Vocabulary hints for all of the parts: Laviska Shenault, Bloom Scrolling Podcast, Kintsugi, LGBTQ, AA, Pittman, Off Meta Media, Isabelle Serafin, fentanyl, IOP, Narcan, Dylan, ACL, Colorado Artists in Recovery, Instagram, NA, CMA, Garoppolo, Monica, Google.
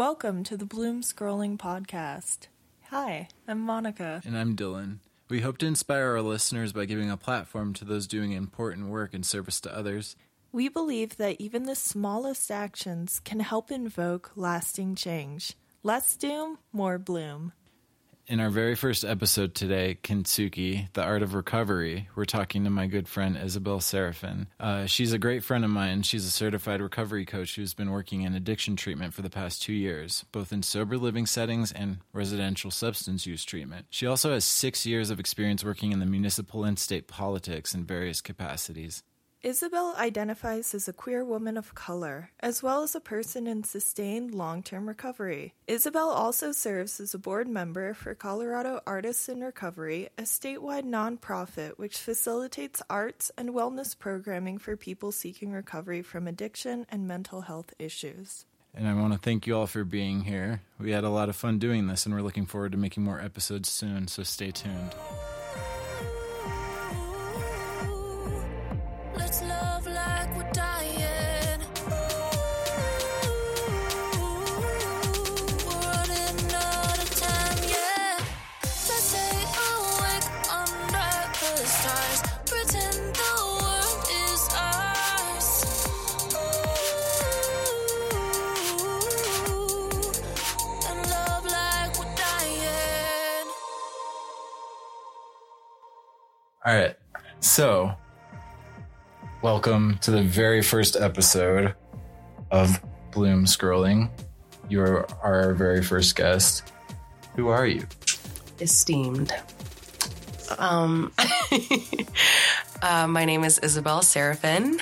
Welcome to the Bloom Scrolling Podcast. Hi, I'm Monica. And I'm Dylan. We hope to inspire our listeners by giving a platform to those doing important work in service to others. We believe that even the smallest actions can help invoke lasting change. Less doom, more bloom. In our very first episode today, Kintsugi, The Art of Recovery, we're talking to my good friend Isabelle Serafin. She's a great friend of mine. She's a certified recovery coach who's been working in addiction treatment for the past 2 years, both in sober living settings and residential substance use treatment. She also has 6 years of experience working in the municipal and state politics in various capacities. Isabelle identifies as a queer woman of color, as well as a person in sustained long-term recovery. Isabelle also serves as a board member for Colorado Artists in Recovery, a statewide nonprofit which facilitates arts and wellness programming for people seeking recovery from addiction and mental health issues. And I want to thank you all for being here. We had a lot of fun doing this, and we're looking forward to making more episodes soon, so stay tuned. Let's love like we're dying. Ooh, we're running out of time, yeah. To stay awake under the stars, pretend the world is ours. Ooh, and love like we're dying. All right, so welcome to the very first episode of Bloom Scrolling. You are our very first guest. Who are you? Esteemed. My name is Isabelle Serafin.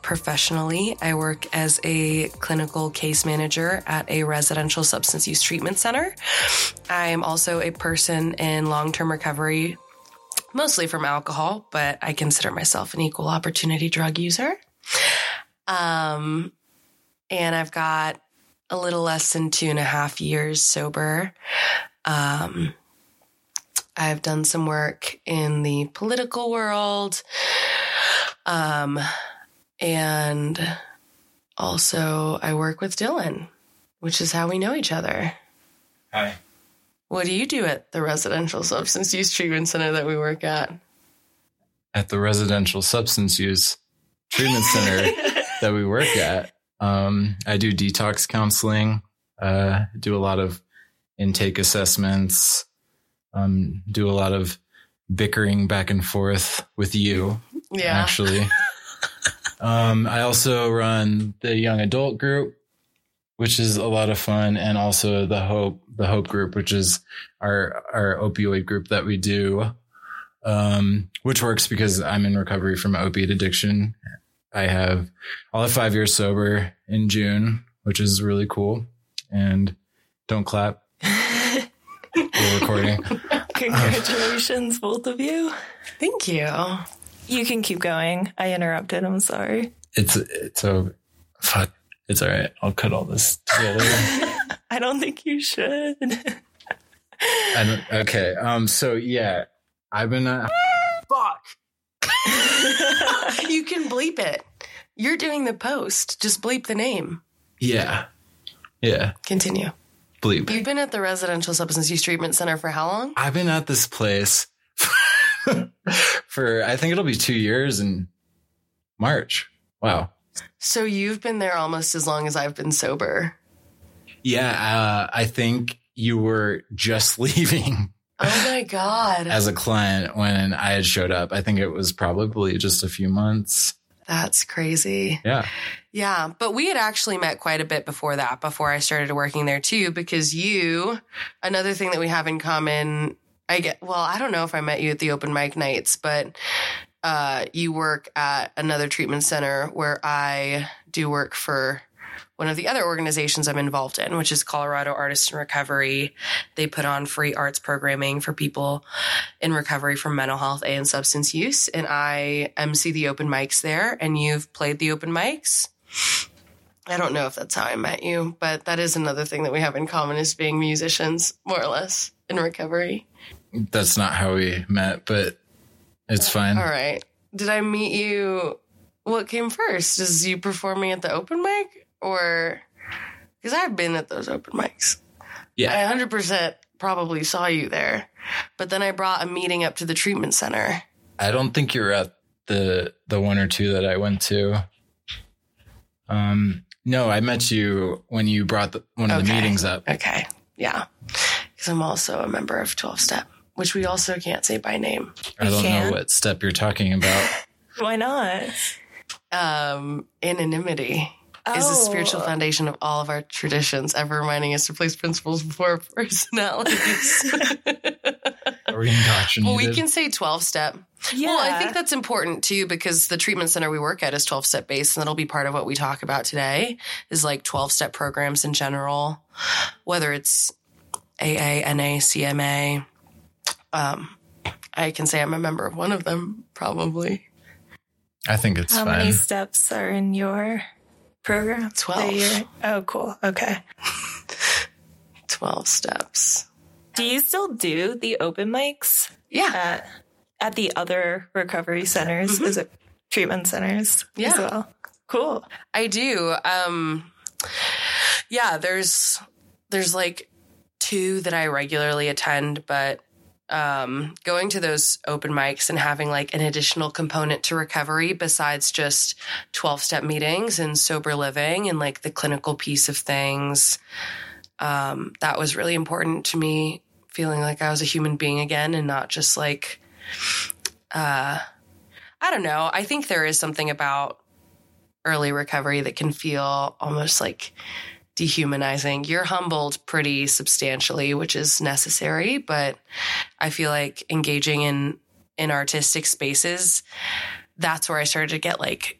Professionally, I work as a clinical case manager at a residential substance use treatment center. I am also a person in long-term recovery, mostly from alcohol, but I consider myself an equal opportunity drug user. And I've got a little less than 2.5 years sober. I've done some work in the political world, and also I work with Dylan, which is how we know each other. Hi. What do you do at the residential substance use treatment center that we work at? At the residential substance use treatment center that we work at, I do detox counseling, do a lot of intake assessments, do a lot of bickering back and forth with you, actually. I also run the young adult group, which is a lot of fun, and also the Hope group, which is our opioid group that we do, which works because I'm in recovery from opiate addiction. I'll have 5 years sober in June, which is really cool. And don't clap. We're recording. Congratulations, both of you. Thank you. You can keep going. I interrupted. I'm sorry. Fuck. It's all right. I'll cut all this together. I don't think you should. Okay. So yeah, I've been. Fuck. You can bleep it. You're doing the post. Just bleep the name. Yeah. Yeah. Continue. Bleep. You've been at the residential substance use treatment center for how long? I've been at this place for I think it'll be 2 years in March. Wow. So you've been there almost as long as I've been sober. Yeah, I think you were just leaving. Oh, my God. As a client when I had showed up. I think it was probably just a few months. That's crazy. Yeah. Yeah, but we had actually met quite a bit before that, before I started working there, too, because another thing that we have in common, I don't know if I met you at the open mic nights, but you work at another treatment center where I do work for one of the other organizations I'm involved in, which is Colorado Artists in Recovery. They put on free arts programming for people in recovery from mental health and substance use. And I MC the open mics there, and you've played the open mics. I don't know if that's how I met you, but that is another thing that we have in common is being musicians, more or less, in recovery. That's not how we met, but it's fine. All right. Did I meet you? What came first? Is you performing at the open mic or Because I've been at those open mics. Yeah. I 100% probably saw you there. But then I brought a meeting up to the treatment center. I don't think you're at the one or two that I went to. No, I met you when you brought one of the meetings up. Okay. Yeah. Because I'm also a member of 12-Step, which we also can't say by name. I don't know what step you're talking about. Why not? Anonymity is the spiritual foundation of all of our traditions, ever reminding us to place principles before personalities. Well, we can say 12-Step. Yeah. Well, I think that's important, too, because the treatment center we work at is 12-Step based, and that'll be part of what we talk about today is like 12-Step programs in general, whether it's AA, NA, CMA. I can say I'm a member of one of them, probably. I think it's fine. How many steps are in your program? 12. Oh, cool. Okay. 12 steps. Do you still do the open mics? Yeah. At the other recovery centers, mm-hmm. Is it treatment centers as well? Cool. I do. Yeah, there's like two that I regularly attend, but going to those open mics and having like an additional component to recovery besides just 12-step meetings and sober living and like the clinical piece of things, that was really important to me, feeling like I was a human being again and not just like, I don't know. I think there is something about early recovery that can feel almost like dehumanizing. You're humbled pretty substantially, which is necessary, but I feel like engaging in artistic spaces, that's where I started to get like,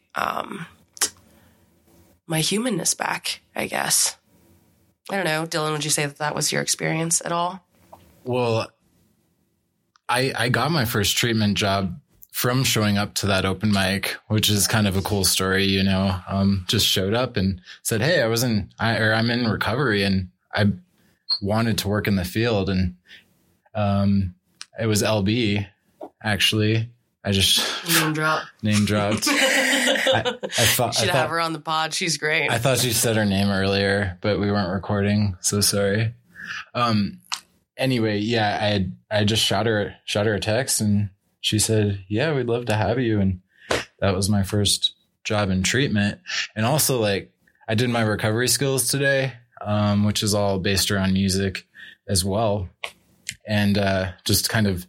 my humanness back, I guess. I don't know. Dylan, would you say that was your experience at all? Well, I got my first treatment job from showing up to that open mic, which is kind of a cool story, you know. Just showed up and said, "Hey, I'm in recovery and I wanted to work in the field." And it was LB, actually. I just name dropped. I thought have her on the pod. She's great. I thought she said her name earlier, but we weren't recording, so sorry. Anyway, yeah, I just shot her a text and she said, "Yeah, we'd love to have you." And that was my first job in treatment. And also, like, I did my recovery skills today, which is all based around music as well. And just kind of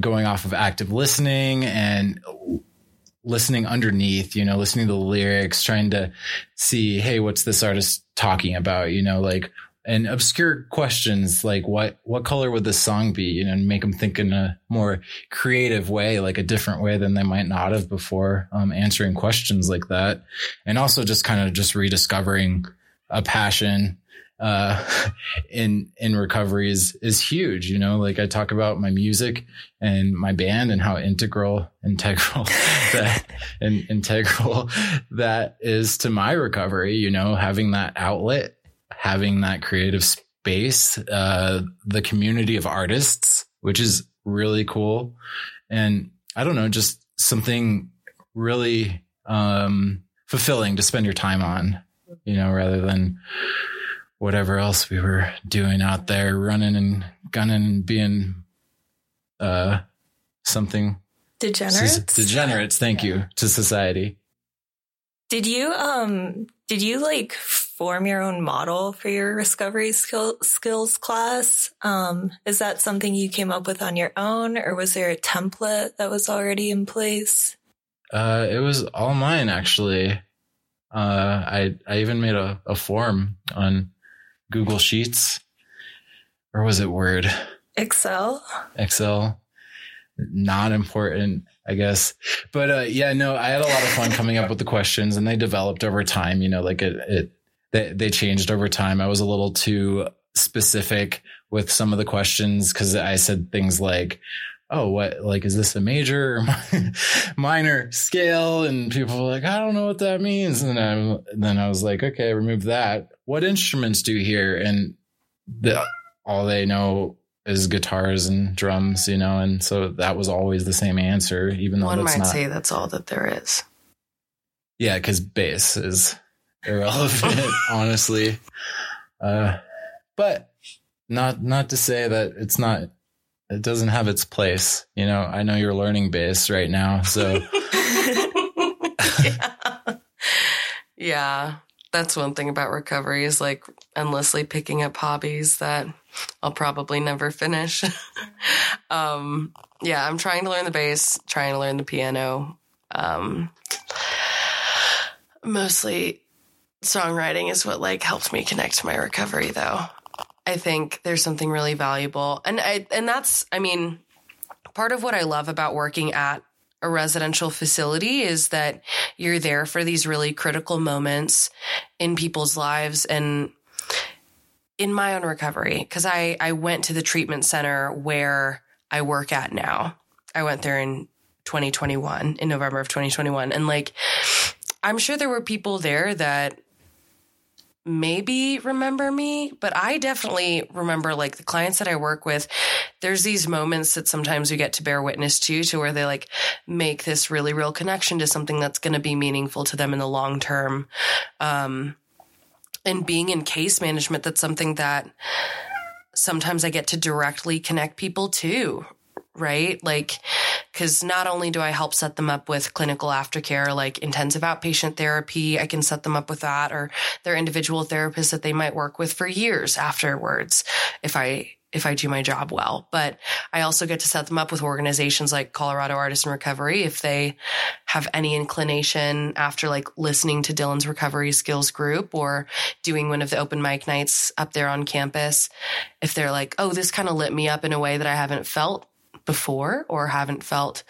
going off of active listening and listening underneath, you know, listening to the lyrics, trying to see, hey, what's this artist talking about? You know, like, and obscure questions like what color would this song be? You know, and make them think in a more creative way, like a different way than they might not have before, answering questions like that. And also just kind of just rediscovering a passion in recovery is huge. You know, like I talk about my music and my band and how integral that is to my recovery, you know, having that outlet, having that creative space, the community of artists, which is really cool. And I don't know, just something really fulfilling to spend your time on, you know, rather than whatever else we were doing out there, running and gunning and being something. Degenerates, thank you, to society. Did you like form your own model for your recovery skills class? Is that something you came up with on your own, or was there a template that was already in place? It was all mine, actually. I even made a form on Google Sheets, or was it Word? Excel. Not important, I guess. But I had a lot of fun coming up with the questions, and they developed over time, you know, like they changed over time. I was a little too specific with some of the questions because I said things like, "Oh, what, like, is this a major or minor scale?" And people were like, "I don't know what that means." And then I was like, okay, remove that. What instruments do you hear? And all they know is guitars and drums, you know, and so that was always the same answer, even though one might say that's all that there is. Yeah, because bass is irrelevant, honestly. But not to say that it's not, it doesn't have its place. You know, I know you're learning bass right now, so. Yeah. That's one thing about recovery is like endlessly picking up hobbies that I'll probably never finish. Yeah, I'm trying to learn the bass, trying to learn the piano. Mostly songwriting is what like helped me connect to my recovery, though. I think there's something really valuable. And that's, I mean, part of what I love about working at a residential facility is that you're there for these really critical moments in people's lives and in my own recovery. Because I went to the treatment center where I work at now. I went there in 2021, in November of 2021. And like, I'm sure there were people there that maybe remember me, but I definitely remember like the clients that I work with. There's these moments that sometimes we get to bear witness to where they like make this really real connection to something that's going to be meaningful to them in the long term. And being in case management, that's something that sometimes I get to directly connect people to, right? Like, because not only do I help set them up with clinical aftercare, like intensive outpatient therapy, I can set them up with that or their individual therapists that they might work with for years afterwards if I do my job well. But I also get to set them up with organizations like Colorado Artists in Recovery if they have any inclination after like listening to Dylan's recovery skills group or doing one of the open mic nights up there on campus. If they're like, oh, this kind of lit me up in a way that I haven't felt before or haven't felt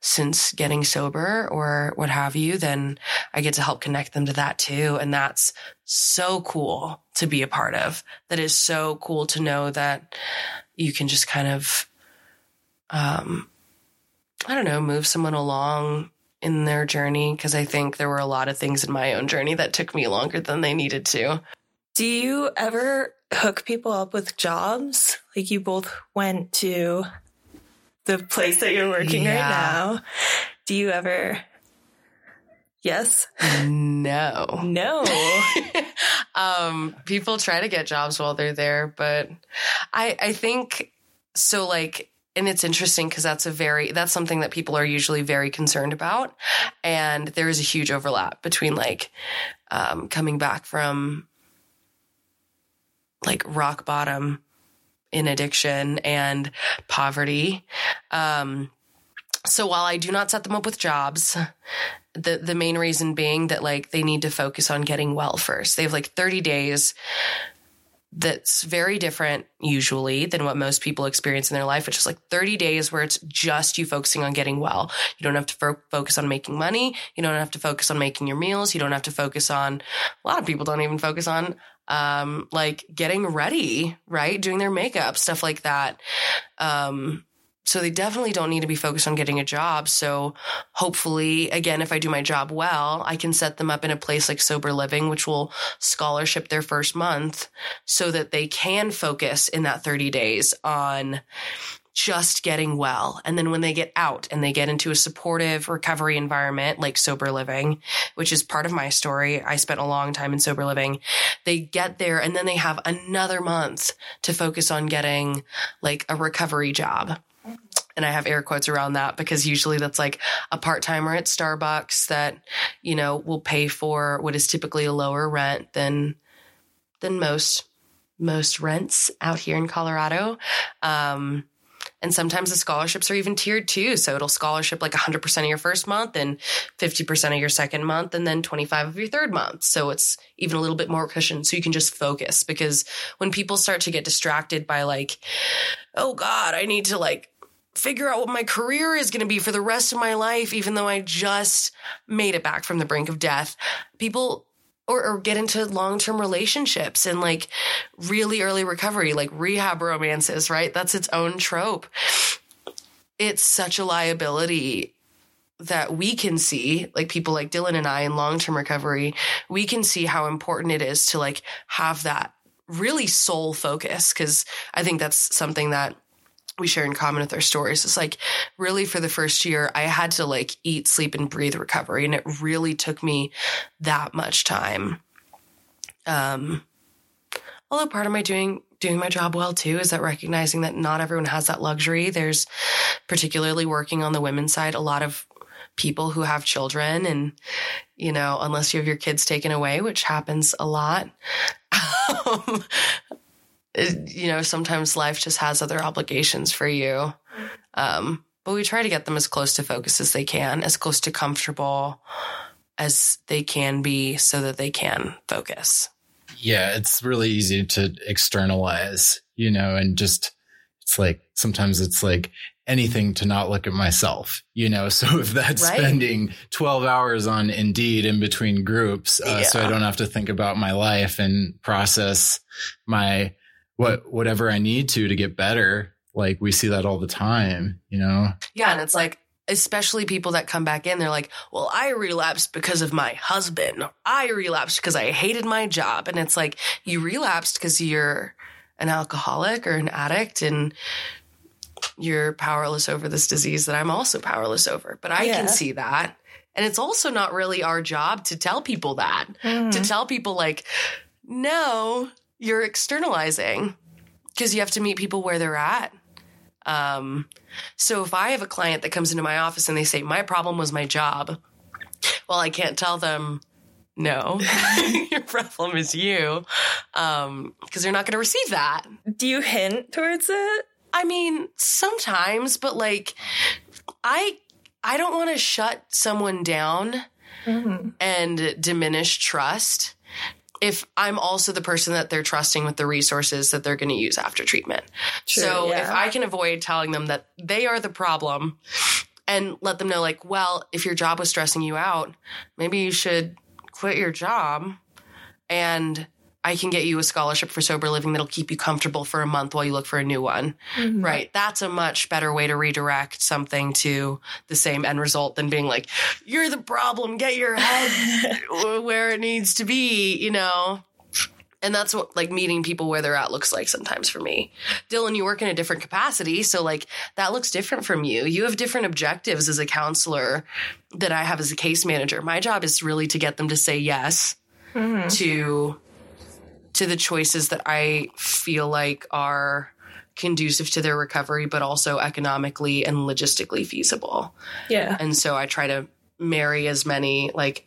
since getting sober or what have you, then I get to help connect them to that too. And that's so cool to be a part of. That is so cool to know that you can just kind of, move someone along in their journey. Cause I think there were a lot of things in my own journey that took me longer than they needed to. Do you ever hook people up with jobs? Like you both went to the place that you're working right now. Do you ever? Yes. No. People try to get jobs while they're there, but I think so like, and it's interesting because that's something that people are usually very concerned about. And there is a huge overlap between like, coming back from like rock bottom in addiction and poverty. So while I do not set them up with jobs, the main reason being that like they need to focus on getting well first. They have like 30 days. That's very different usually than what most people experience in their life, which is like 30 days where it's just you focusing on getting well. You don't have to focus on making money. You don't have to focus on making your meals. You don't have to focus on, a lot of people don't even focus on like getting ready, right? Doing their makeup, stuff like that. So they definitely don't need to be focused on getting a job. So hopefully, again, if I do my job well, I can set them up in a place like Sober Living, which will scholarship their first month so that they can focus in that 30 days on just getting well. And then when they get out and they get into a supportive recovery environment like Sober Living, which is part of my story, I spent a long time in Sober Living, they get there and then they have another month to focus on getting like a recovery job. And I have air quotes around that because usually that's like a part-timer at Starbucks that, you know, will pay for what is typically a lower rent than most rents out here in Colorado. And sometimes the scholarships are even tiered too. So it'll scholarship like 100% of your first month and 50% of your second month and then 25% of your third month. So it's even a little bit more cushioned. So you can just focus because when people start to get distracted by like, oh God, I need to like figure out what my career is going to be for the rest of my life, even though I just made it back from the brink of death, people or get into long-term relationships and like really early recovery, like rehab romances, right? That's its own trope. It's such a liability that we can see, like people like Dylan and I in long-term recovery, we can see how important it is to like have that really soul focus. Cause I think that's something that we share in common with our stories. It's like really for the first year, I had to like eat, sleep, and breathe recovery. And it really took me that much time Although part of my doing my job well too is that recognizing that not everyone has that luxury. There's, particularly working on the women's side, a lot of people who have children, and, you know, unless you have your kids taken away, which happens a lot, you know, sometimes life just has other obligations for you. But we try to get them as close to focus as they can, as close to comfortable as they can be, so that they can focus. Yeah, it's really easy to externalize, you know, and just, it's like, sometimes it's like anything to not look at myself, you know? So if that's right. Spending 12 hours on Indeed in between groups, so I don't have to think about my life and process my, whatever I need to get better. Like, we see that all the time, you know? Yeah. And it's like, especially people that come back in, they're like, well, I relapsed because of my husband. I relapsed because I hated my job. And it's like, you relapsed because you're an alcoholic or an addict, and you're powerless over this disease that I'm also powerless over. But I can see that. And it's also not really our job to tell people that, to tell people like, no, you're externalizing, because you have to meet people where they're at. So if I have a client that comes into my office and they say, my problem was my job, well, I can't tell them, no, your problem is you, because they're not going to receive that. Do you hint towards it? I mean, sometimes, but like, I don't want to shut someone down and diminish trust if I'm also the person that they're trusting with the resources that they're going to use after treatment. True, so if I can avoid telling them that they are the problem and let them know, like, well, if your job was stressing you out, maybe you should quit your job, and I can get you a scholarship for sober living that'll keep you comfortable for a month while you look for a new one. Mm-hmm. Right. That's a much better way to redirect something to the same end result than being like, you're the problem, get your head where it needs to be, you know? And that's what, like, meeting people where they're at looks like sometimes for me. Dylan, you work in a different capacity, so like, that looks different from you. You have different objectives as a counselor that I have as a case manager. My job is really to get them to say yes to the choices that I feel like are conducive to their recovery, but also economically and logistically feasible. Yeah. And so I try to marry as many like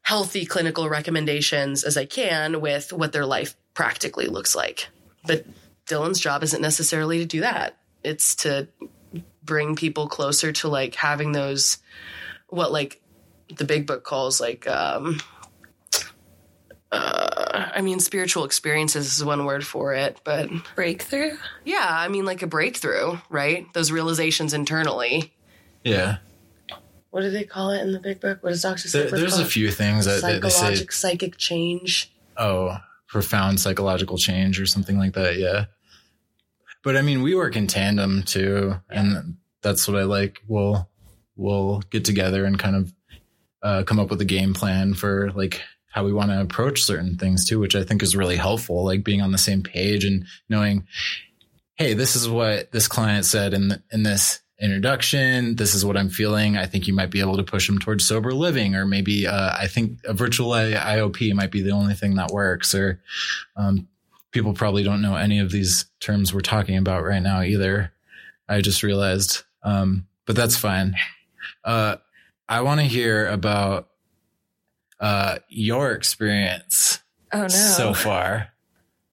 healthy clinical recommendations as I can with what their life practically looks like. But Dylan's job isn't necessarily to do that. It's to bring people closer to like having those, what like the big book calls like, I mean, spiritual experiences is one word for it, but breakthrough. Yeah. I mean, like a breakthrough, right? Those realizations internally. Yeah. What do they call it in the big book? What does Dr. Sipper call it? There's a few things that they say. Psychic change. Oh, profound psychological change or something like that. Yeah. But I mean, we work in tandem too. Yeah. And that's what I like. We'll get together and kind of come up with a game plan for like how we want to approach certain things too, which I think is really helpful, like being on the same page and knowing, hey, this is what this client said in this introduction. This is what I'm feeling. I think you might be able to push them towards sober living, or maybe I think a virtual IOP might be the only thing that works, or people probably don't know any of these terms we're talking about right now either. I just realized, but that's fine. I want to hear about your experience so far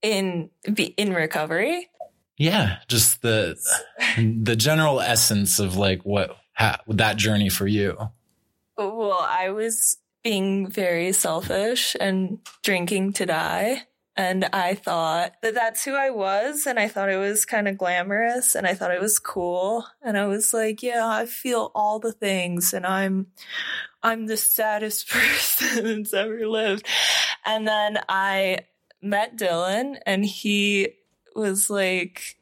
in recovery. Yeah. Just the general essence of like that journey for you. Well, I was being very selfish and drinking to die. And I thought that that's who I was. And I thought it was kind of glamorous, and I thought it was cool. And I was like, yeah, I feel all the things, and I'm the saddest person that's ever lived. And then I met Dylan, and he was like,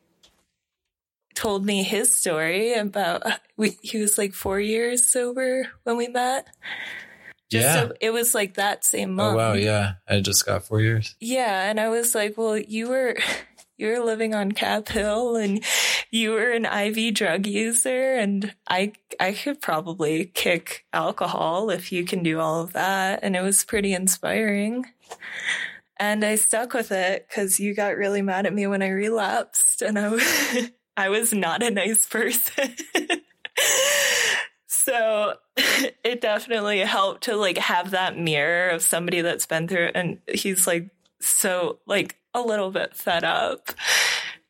told me his story about, he was like 4 years sober when we met. Just yeah. So it was like that same month. Oh, wow. Yeah. I just got 4 years. Yeah. And I was like, well, you were living on Cap Hill and you were an IV drug user, and I could probably kick alcohol if you can do all of that. And it was pretty inspiring. And I stuck with it because you got really mad at me when I relapsed, and I was not a nice person. So it definitely helped to like have that mirror of somebody that's been through it. And he's like, so like a little bit fed up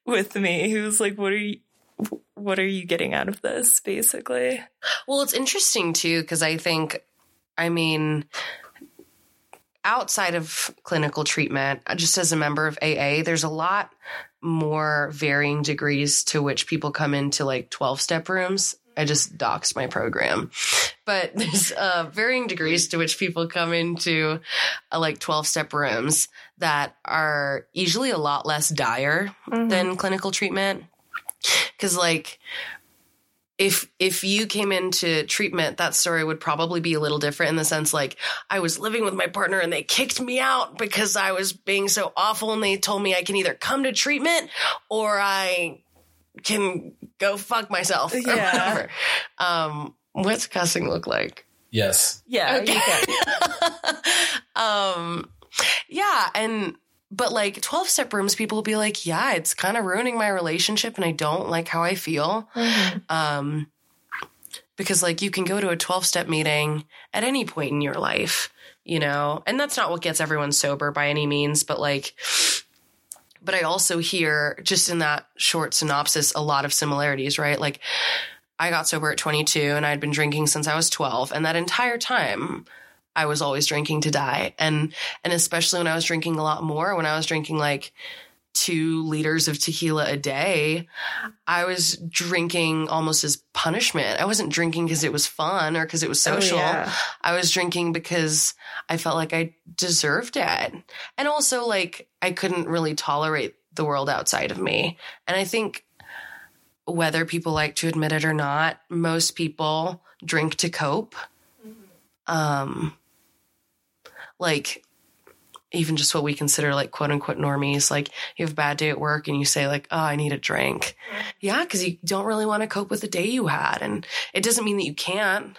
with me. He was like, what are you getting out of this, basically? Well, it's interesting too, because I think, I mean, outside of clinical treatment, just as a member of AA, there's a lot more varying degrees to which people come into like 12-step rooms. I just doxed my program, but there's varying degrees to which people come into like 12-step rooms that are usually a lot less dire mm-hmm. than clinical treatment. Because like if you came into treatment, that story would probably be a little different in the sense like I was living with my partner and they kicked me out because I was being so awful, and they told me I can either come to treatment or I can go fuck myself or whatever. What's cussing look like? Yes. Yeah. Okay. You can. Yeah. And, but like 12-step rooms, people will be like, yeah, it's kind of ruining my relationship and I don't like how I feel. Mm-hmm. Because like you can go to a 12-step meeting at any point in your life, you know, and that's not what gets everyone sober by any means, but like, but I also hear just in that short synopsis, a lot of similarities, right? Like I got sober at 22 and I'd been drinking since I was 12. And that entire time I was always drinking to die. And especially when I was drinking a lot more, when I was drinking like 2 liters of tequila a day, I was drinking almost as punishment. I wasn't drinking because it was fun or because it was social. Oh, yeah. I was drinking because I felt like I deserved it. And also like I couldn't really tolerate the world outside of me. And I think whether people like to admit it or not, most people drink to cope. Like even just what we consider like quote unquote normies, like you have a bad day at work and you say like, oh, I need a drink. Yeah. Because you don't really want to cope with the day you had. And it doesn't mean that you can't,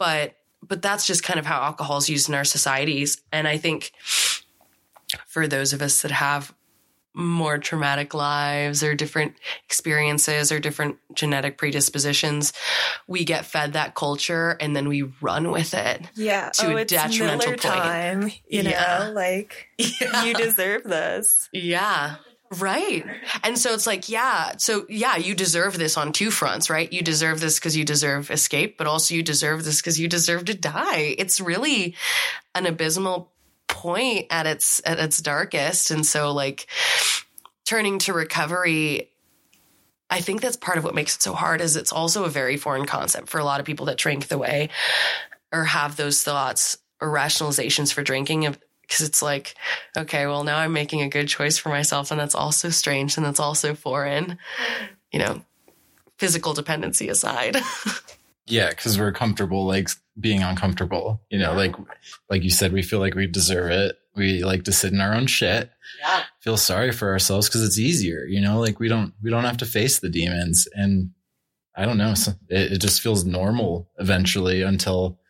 but that's just kind of how alcohol is used in our societies. And I think for those of us that have more traumatic lives or different experiences or different genetic predispositions, we get fed that culture and then we run with it. Yeah. To a detrimental point. Time, you know, like you deserve this. Yeah. Right. And so it's like, yeah. So yeah, you deserve this on two fronts, right? You deserve this because you deserve escape, but also you deserve this because you deserve to die. It's really an abysmal point at its darkest. And so like turning to recovery, I think that's part of what makes it so hard is it's also a very foreign concept for a lot of people that drink the way or have those thoughts or rationalizations for drinking of, because it's like, okay, well now I'm making a good choice for myself. And that's also strange. And that's also foreign, you know, physical dependency aside. Yeah, because we're comfortable, like being uncomfortable, you know, like you said, we feel like we deserve it. We like to sit in our own shit, feel sorry for ourselves because it's easier, you know, like we don't have to face the demons. And I don't know. So it just feels normal eventually until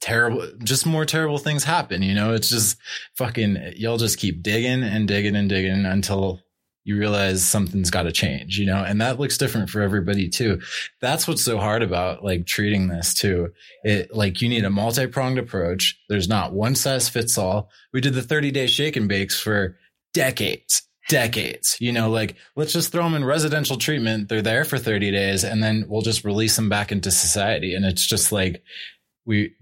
terrible, just more terrible things happen. You know, it's just fucking, y'all just keep digging and digging and digging until you realize something's got to change, you know, and that looks different for everybody too. That's what's so hard about like treating this too. It like you need a multi-pronged approach. There's not one size fits all. We did the 30-day shake and bakes for decades, you know, like let's just throw them in residential treatment. They're there for 30 days and then we'll just release them back into society. And it's just like,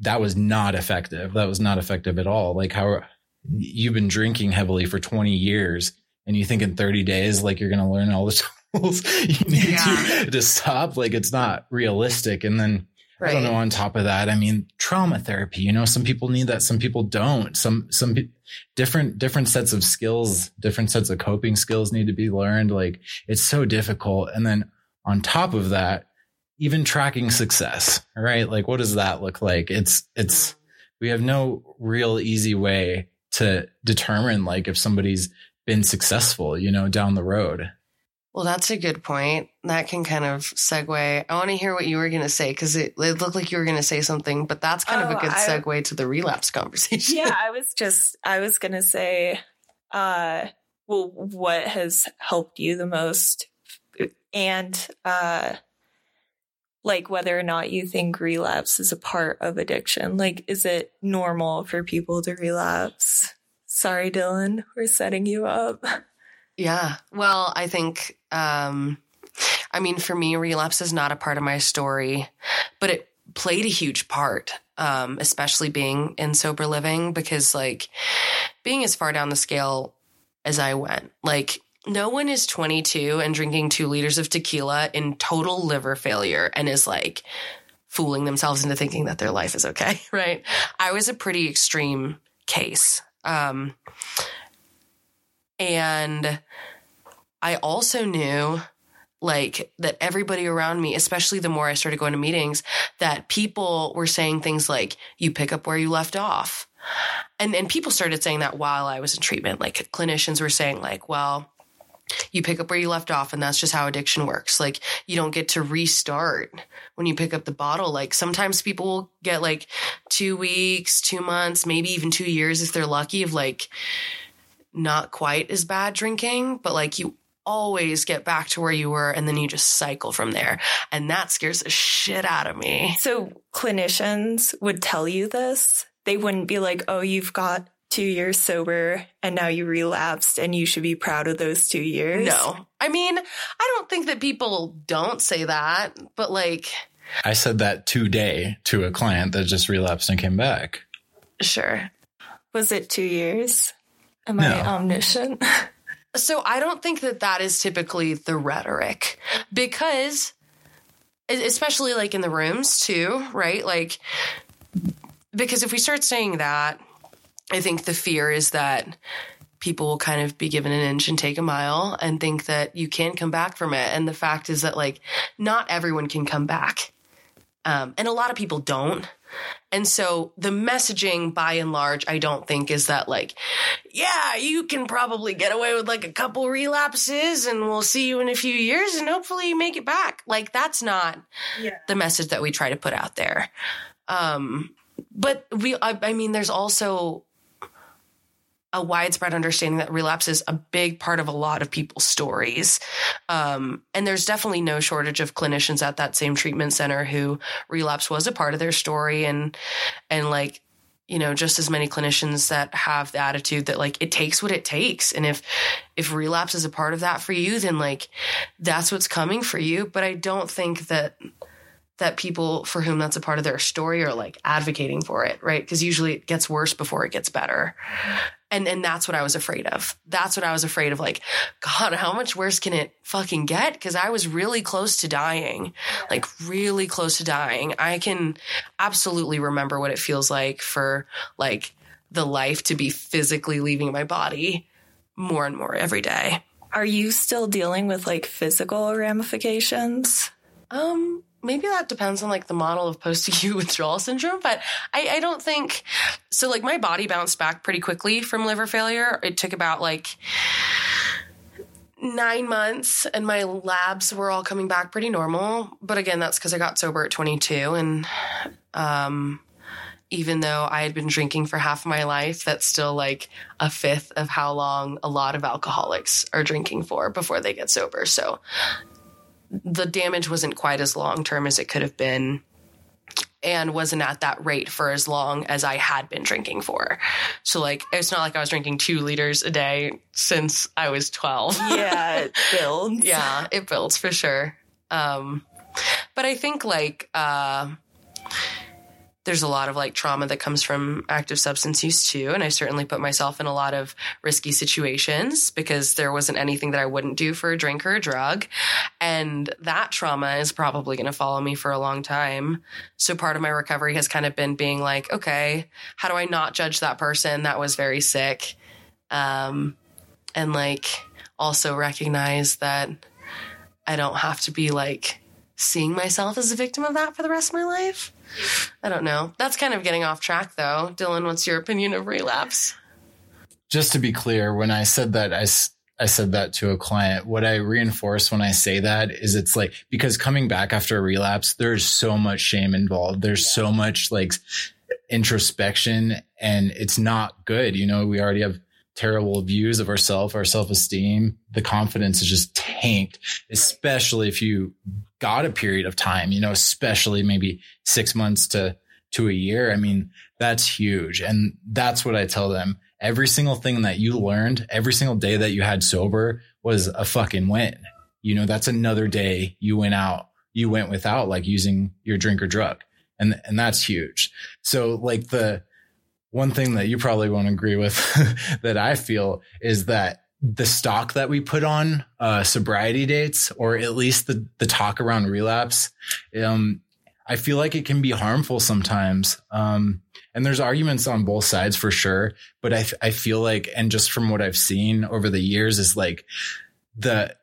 that was not effective. That was not effective at all. Like how you've been drinking heavily for 20 years. And you think in 30 days, like you're going to learn all the tools you need to stop. Like it's not realistic. And then I don't know, on top of that, I mean, trauma therapy, you know, some people need that. Some people don't. Some different sets of skills, different sets of coping skills need to be learned. Like it's so difficult. And then on top of that, even tracking success, right? Like, what does that look like? We have no real easy way to determine like if somebody's been successful, you know, down the road. Well, that's a good point. That can kind of segue. I want to hear what you were going to say, because it looked like you were going to say something, but that's kind of a good segue to the relapse conversation. Yeah, I was going to say, well, what has helped you the most? And like whether or not you think relapse is a part of addiction. Like, is it normal for people to relapse? Sorry, Dylan, we're setting you up. Yeah. Well, I think, I mean, for me, relapse is not a part of my story, but it played a huge part, especially being in sober living, because like being as far down the scale as I went, like no one is 22 and drinking 2 liters of tequila in total liver failure and is like fooling themselves into thinking that their life is okay. Right. I was a pretty extreme case. And I also knew like that everybody around me, especially the more I started going to meetings, that people were saying things like, you pick up where you left off. And people started saying that while I was in treatment, like clinicians were saying like, well, you pick up where you left off, and that's just how addiction works. Like you don't get to restart when you pick up the bottle. Like sometimes people will get like 2 weeks, 2 months, maybe even 2 years if they're lucky of like, not quite as bad drinking, but like you always get back to where you were and then you just cycle from there. And that scares the shit out of me. So clinicians would tell you this. They wouldn't be like, oh, you've got 2 years sober and now you relapsed and you should be proud of those 2 years. No. I mean, I don't think that people don't say that, but like. I said that today to a client that just relapsed and came back. Sure. Was it 2 years? Am I omniscient? So I don't think that that is typically the rhetoric, because especially like in the rooms too, right? Like, because if we start saying that, I think the fear is that people will kind of be given an inch and take a mile and think that you can come back from it. And the fact is that like not everyone can come back. And a lot of people don't. And so the messaging by and large, I don't think is that like, yeah, you can probably get away with like a couple relapses and we'll see you in a few years and hopefully you make it back. Like that's not the message that we try to put out there. But I mean, there's also a widespread understanding that relapse is a big part of a lot of people's stories. And there's definitely no shortage of clinicians at that same treatment center who relapse was a part of their story. And like, you know, just as many clinicians that have the attitude that like, it takes what it takes. And if relapse is a part of that for you, then like, that's what's coming for you. But I don't think that people for whom that's a part of their story are like advocating for it, right? Because usually it gets worse before it gets better. And that's what I was afraid of. That's what I was afraid of. Like, God, how much worse can it fucking get? Because I was really close to dying, like really close to dying. I can absolutely remember what it feels like for like the life to be physically leaving my body more and more every day. Are you still dealing with like physical ramifications? Maybe that depends on like the model of post-acute withdrawal syndrome, but I don't think so. Like my body bounced back pretty quickly from liver failure. It took about like 9 months and my labs were all coming back pretty normal. But again, that's because I got sober at 22. And, even though I had been drinking for half my life, that's still like a fifth of how long a lot of alcoholics are drinking for before they get sober. So the damage wasn't quite as long-term as it could have been and wasn't at that rate for as long as I had been drinking for. So, like, it's not like I was drinking 2 liters a day since I was 12. Yeah, it builds. Yeah, it builds for sure. But I think, like, there's a lot of, like, trauma that comes from active substance use, too. And I certainly put myself in a lot of risky situations because there wasn't anything that I wouldn't do for a drink or a drug. And that trauma is probably going to follow me for a long time. So part of my recovery has kind of been being like, okay, how do I not judge that person that was very sick? And, like, also recognize that I don't have to be, like, seeing myself as a victim of that for the rest of my life. I don't know. That's kind of getting off track, though. Dylan, what's your opinion of relapse? just to be clear, when I said that, I said that to a client. What I reinforce when I say that is it's like, because coming back after a relapse, there's so much shame involved. There's so much like introspection, and it's not good. You know, we already have terrible views of ourselves, our self-esteem, the confidence is just tanked, especially if you got a period of time, you know, especially maybe 6 months to a year. I mean, that's huge. And that's what I tell them. Every single thing that you learned, every single day that you had sober was a fucking win. You know, that's another day you went out, you went without like using your drink or drug. And that's huge. So like the one thing that you probably won't agree with that I feel is that the stock that we put on sobriety dates, or at least the talk around relapse, I feel like it can be harmful sometimes. And there's arguments on both sides for sure. But I feel like, and just from what I've seen over the years, is like the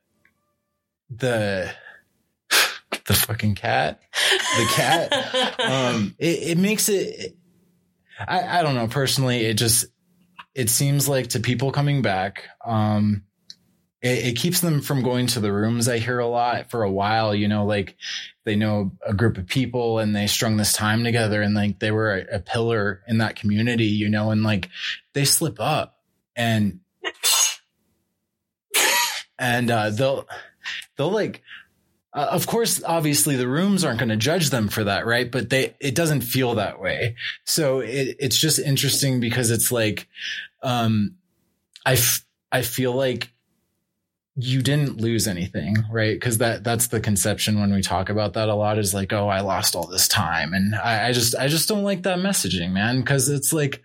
fucking cat, it makes it, I don't know. Personally, it seems like to people coming back, it keeps them from going to the rooms. I hear a lot for a while, you know, like they know a group of people and they strung this time together and like they were a pillar in that community, you know, and like they slip up and they'll like, of course, obviously the rooms aren't going to judge them for that. Right. But it doesn't feel that way. So it's just interesting because it's like, I feel like you didn't lose anything. Right. Cause that's the conception when we talk about that a lot is like, oh, I lost all this time. And I just don't like that messaging, man. Cause it's like,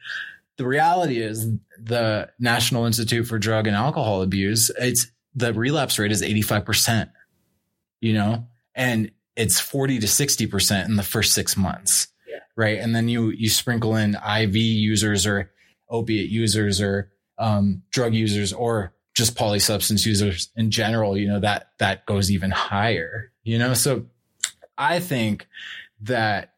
the reality is the National Institute for Drug and Alcohol Abuse, the relapse rate is 85%. You know, and it's 40 to 60% in the first 6 months. Yeah. Right. And then you sprinkle in IV users or opiate users or drug users or just polysubstance users in general, you know, that goes even higher, you know. So I think that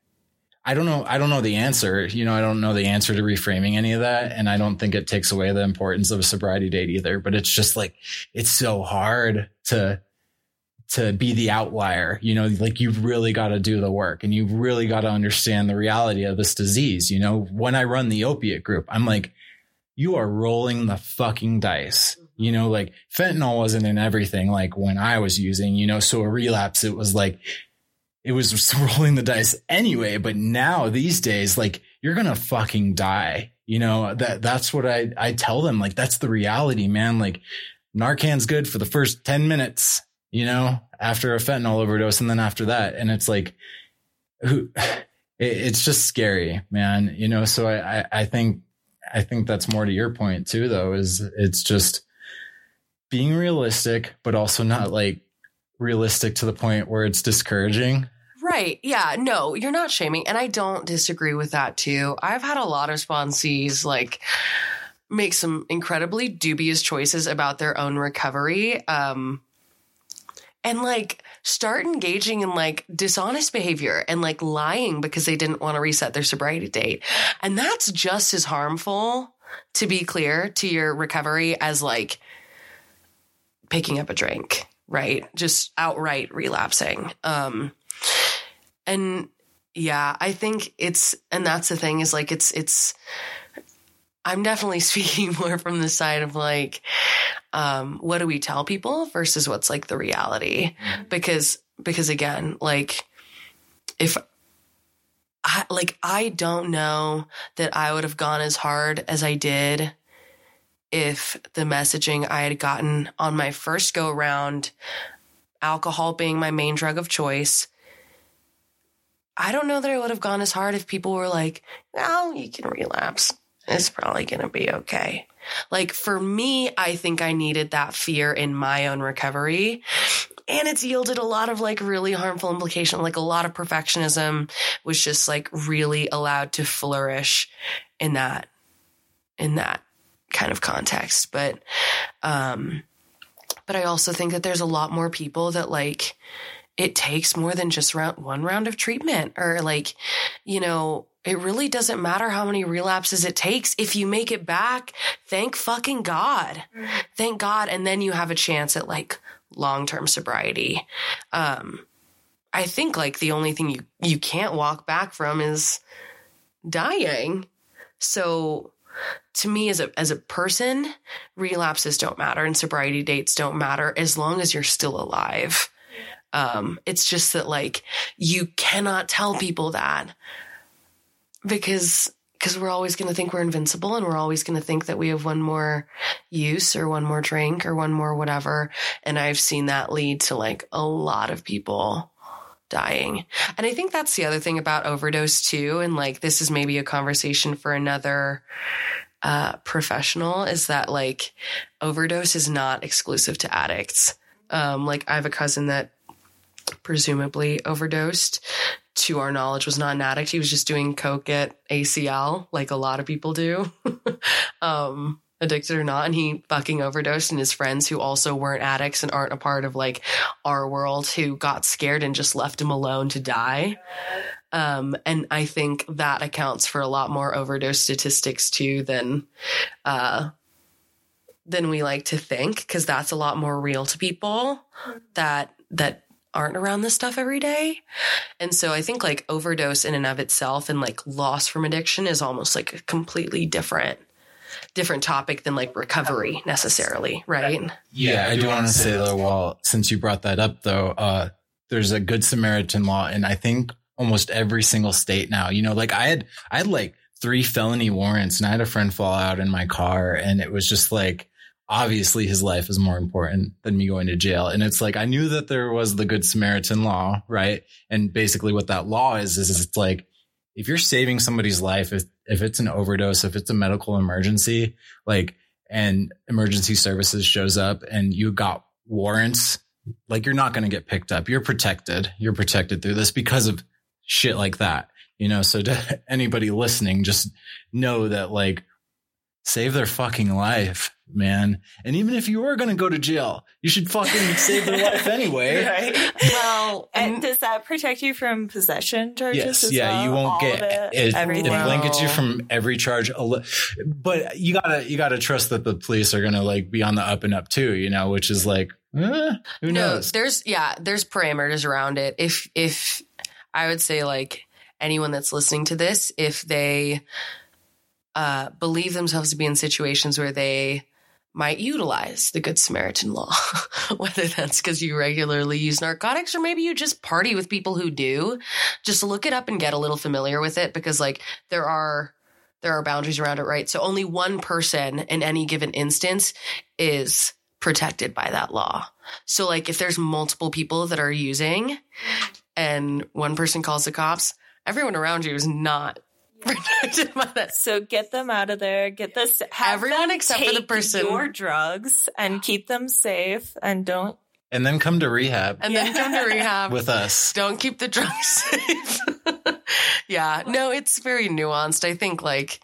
I don't know the answer. You know, I don't know the answer to reframing any of that. And I don't think it takes away the importance of a sobriety date either. But it's just like it's so hard to be the outlier, you know, like you've really got to do the work and you've really got to understand the reality of this disease. You know, when I run the opiate group, I'm like, you are rolling the fucking dice, you know, like fentanyl wasn't in everything. Like when I was using, you know, so a relapse, it was like, it was rolling the dice anyway. But now these days, like you're going to fucking die. You know, that's what I tell them. Like, that's the reality, man. Like Narcan's good for the first 10 minutes. You know, after a fentanyl overdose and then after that. And it's like, it's just scary, man. You know, so I think that's more to your point too, though, is it's just being realistic, but also not like realistic to the point where it's discouraging. Right. Yeah. No, you're not shaming. And I don't disagree with that too. I've had a lot of sponsees like make some incredibly dubious choices about their own recovery. And like start engaging in like dishonest behavior and like lying because they didn't want to reset their sobriety date. And that's just as harmful, to be clear, to your recovery as like picking up a drink, right? Just outright relapsing. And yeah, I think and that's the thing is like, I'm definitely speaking more from the side of like, what do we tell people versus what's like the reality? Because again, like I don't know that I would have gone as hard as I did if the messaging I had gotten on my first go around, alcohol being my main drug of choice. I don't know that I would have gone as hard if people were like, well, you can relapse. It's probably going to be okay. Like for me, I think I needed that fear in my own recovery, and it's yielded a lot of like really harmful implication. Like a lot of perfectionism was just like really allowed to flourish in that kind of context. But I also think that there's a lot more people that like, it takes more than just one round of treatment or like, you know, It really doesn't matter how many relapses it takes. If you make it back, thank fucking God. Thank God. And then you have a chance at like long-term sobriety. I think like the only thing you can't walk back from is dying. So to me as a person, relapses don't matter and sobriety dates don't matter as long as you're still alive. It's just that like you cannot tell people that because we're always going to think we're invincible and we're always going to think that we have one more use or one more drink or one more whatever. And I've seen that lead to like a lot of people dying. And I think that's the other thing about overdose too. And like, this is maybe a conversation for another professional, is that like overdose is not exclusive to addicts. Like I have a cousin that presumably overdosed. To our knowledge, was not an addict. He was just doing coke at ACL, like a lot of people do, addicted or not. And he fucking overdosed. And his friends who also weren't addicts and aren't a part of like our world, who got scared and just left him alone to die. And I think that accounts for a lot more overdose statistics too than we like to think, because that's a lot more real to people that aren't around this stuff every day. And so I think like overdose in and of itself and like loss from addiction is almost like a completely different topic than like recovery necessarily. Right. Yeah. I do want to say though, well, since you brought that up though, there's a Good Samaritan law in I think almost every single state now, you know, like I had like 3 felony warrants and I had a friend fall out in my car and it was just like, obviously his life is more important than me going to jail. And it's like, I knew that there was the Good Samaritan law, right? And basically what that law is it's like, if you're saving somebody's life, if it's an overdose, if it's a medical emergency, like, and emergency services shows up and you got warrants, like you're not going to get picked up. You're protected through this because of shit like that, you know? So to anybody listening, just know that like, save their fucking life, man. And even if you were going to go to jail, you should fucking save their life anyway. Right? Well, and does that protect you from possession charges? Yes, as yeah, well? You won't all get everything. It blankets you from every charge. But you gotta trust that the police are gonna like be on the up and up too. You know, which is like who knows? There's parameters around it. If I would say like anyone that's listening to this, if they believe themselves to be in situations where they might utilize the Good Samaritan law, whether that's because you regularly use narcotics or maybe you just party with people who do, just look it up and get a little familiar with it, because like there are boundaries around it, right? So only one person in any given instance is protected by that law. So like if there's multiple people that are using and one person calls the cops, everyone around you is not protected by that. So get them out of there. Get this. Everyone except for the person. Your drugs and keep them safe and don't. And then come to rehab. And then come to rehab with us. Don't keep the drugs safe. Yeah, no, it's very nuanced. I think like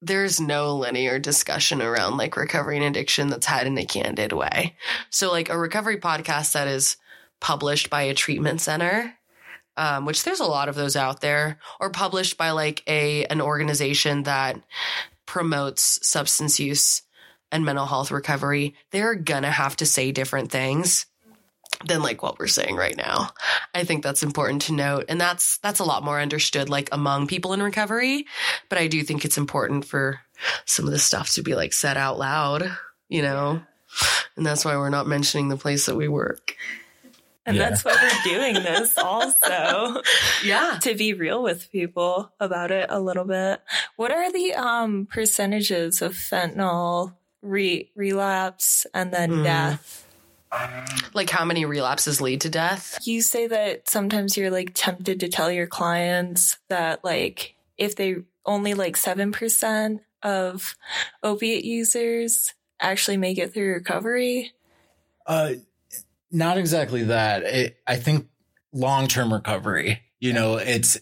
there's no linear discussion around like recovery and addiction that's had in a candid way. So like a recovery podcast that is published by a treatment center. Which there's a lot of those out there, or published by like an organization that promotes substance use and mental health recovery, they're going to have to say different things than like what we're saying right now. I think that's important to note. And that's a lot more understood like among people in recovery. But I do think it's important for some of this stuff to be like said out loud, you know, and that's why we're not mentioning the place that we work. And That's why we're doing this also. Yeah. To be real with people about it a little bit. What are the percentages of fentanyl relapse and then death? Like how many relapses lead to death? You say that sometimes you're like tempted to tell your clients that like if they only like 7% of opiate users actually make it through recovery. Not exactly that. I think long-term recovery, you know, it's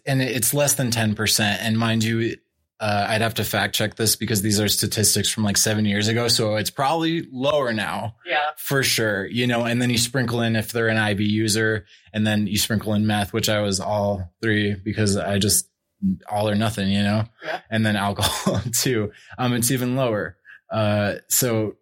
less than 10%. And mind you, I'd have to fact check this because these are statistics from like 7 years ago. So it's probably lower now. Yeah, for sure. You know, and then you sprinkle in if they're an IV user and then you sprinkle in meth, which I was all 3 because I just all or nothing, you know? Yeah. And then alcohol too. It's even lower. So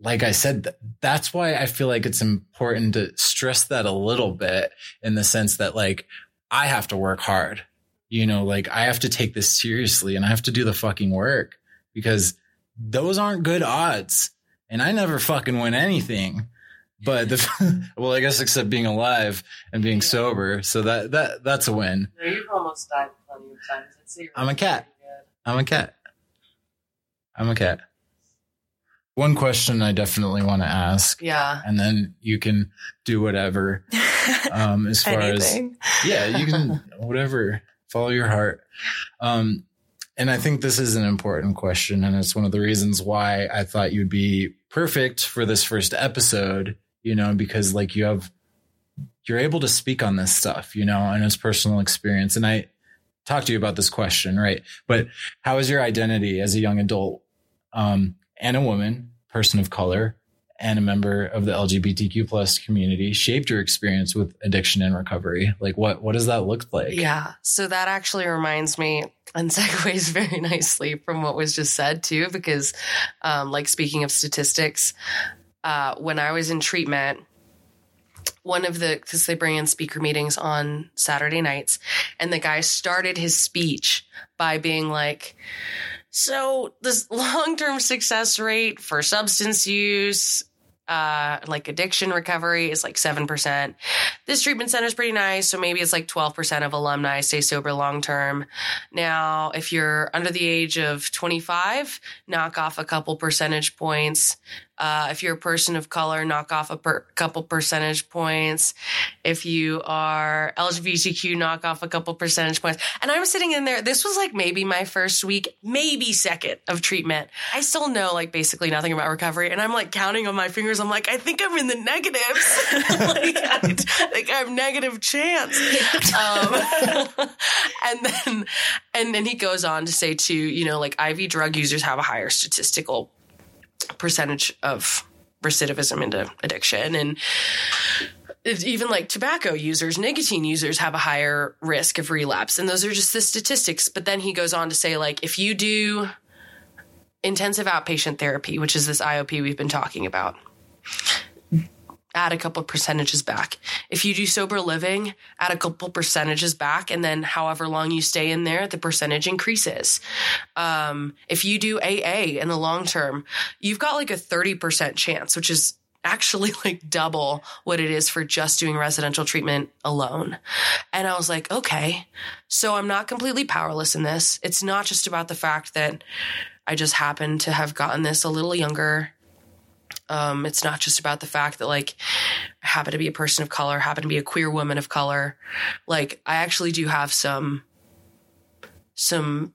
like I said, that's why I feel like it's important to stress that a little bit, in the sense that like, I have to work hard, you know, like I have to take this seriously and I have to do the fucking work, because those aren't good odds. And I never fucking win anything, but well, I guess except being alive and being sober. So that's a win. No, you've almost died plenty of times. I'd say I'm a cat. I'm a cat. One question I definitely want to ask. Yeah. And then you can do whatever. As far as, yeah, you can, whatever, follow your heart. And I think this is an important question, and it's one of the reasons why I thought you'd be perfect for this first episode, you know, because like you're able to speak on this stuff, you know, and it's personal experience. And I talked to you about this question, right? But how is your identity as a young adult, and a woman, person of color, and a member of the LGBTQ plus community shaped your experience with addiction and recovery? Like what does that look like? Yeah. So that actually reminds me, and segues very nicely from what was just said too, because like speaking of statistics, when I was in treatment, because they bring in speaker meetings on Saturday nights, and the guy started his speech by being like, so this long-term success rate for substance use, like addiction recovery, is like 7%. This treatment center is pretty nice, so maybe it's like 12% of alumni stay sober long-term. Now, if you're under the age of 25, knock off a couple percentage points. If you're a person of color, knock off a couple percentage points. If you are LGBTQ, knock off a couple percentage points. And I was sitting in there. This was like maybe my first week, maybe second of treatment. I still know like basically nothing about recovery. And I'm like counting on my fingers. I'm like, I think I'm in the negatives. like I have negative chance. And then he goes on to say too, you know, like IV drug users have a higher statistical percentage of recidivism into addiction, and it's even like tobacco users, nicotine users have a higher risk of relapse. And those are just the statistics. But then he goes on to say, like, if you do intensive outpatient therapy, which is this IOP we've been talking about, add a couple percentages back. If you do sober living, add a couple percentages back, and then however long you stay in there, the percentage increases. If you do AA in the long term, you've got like a 30% chance, which is actually like double what it is for just doing residential treatment alone. And I was like, okay, so I'm not completely powerless in this. It's not just about the fact that I just happened to have gotten this a little younger. It's not just about the fact that like I happen to be a person of color, happen to be a queer woman of color. Like I actually do have some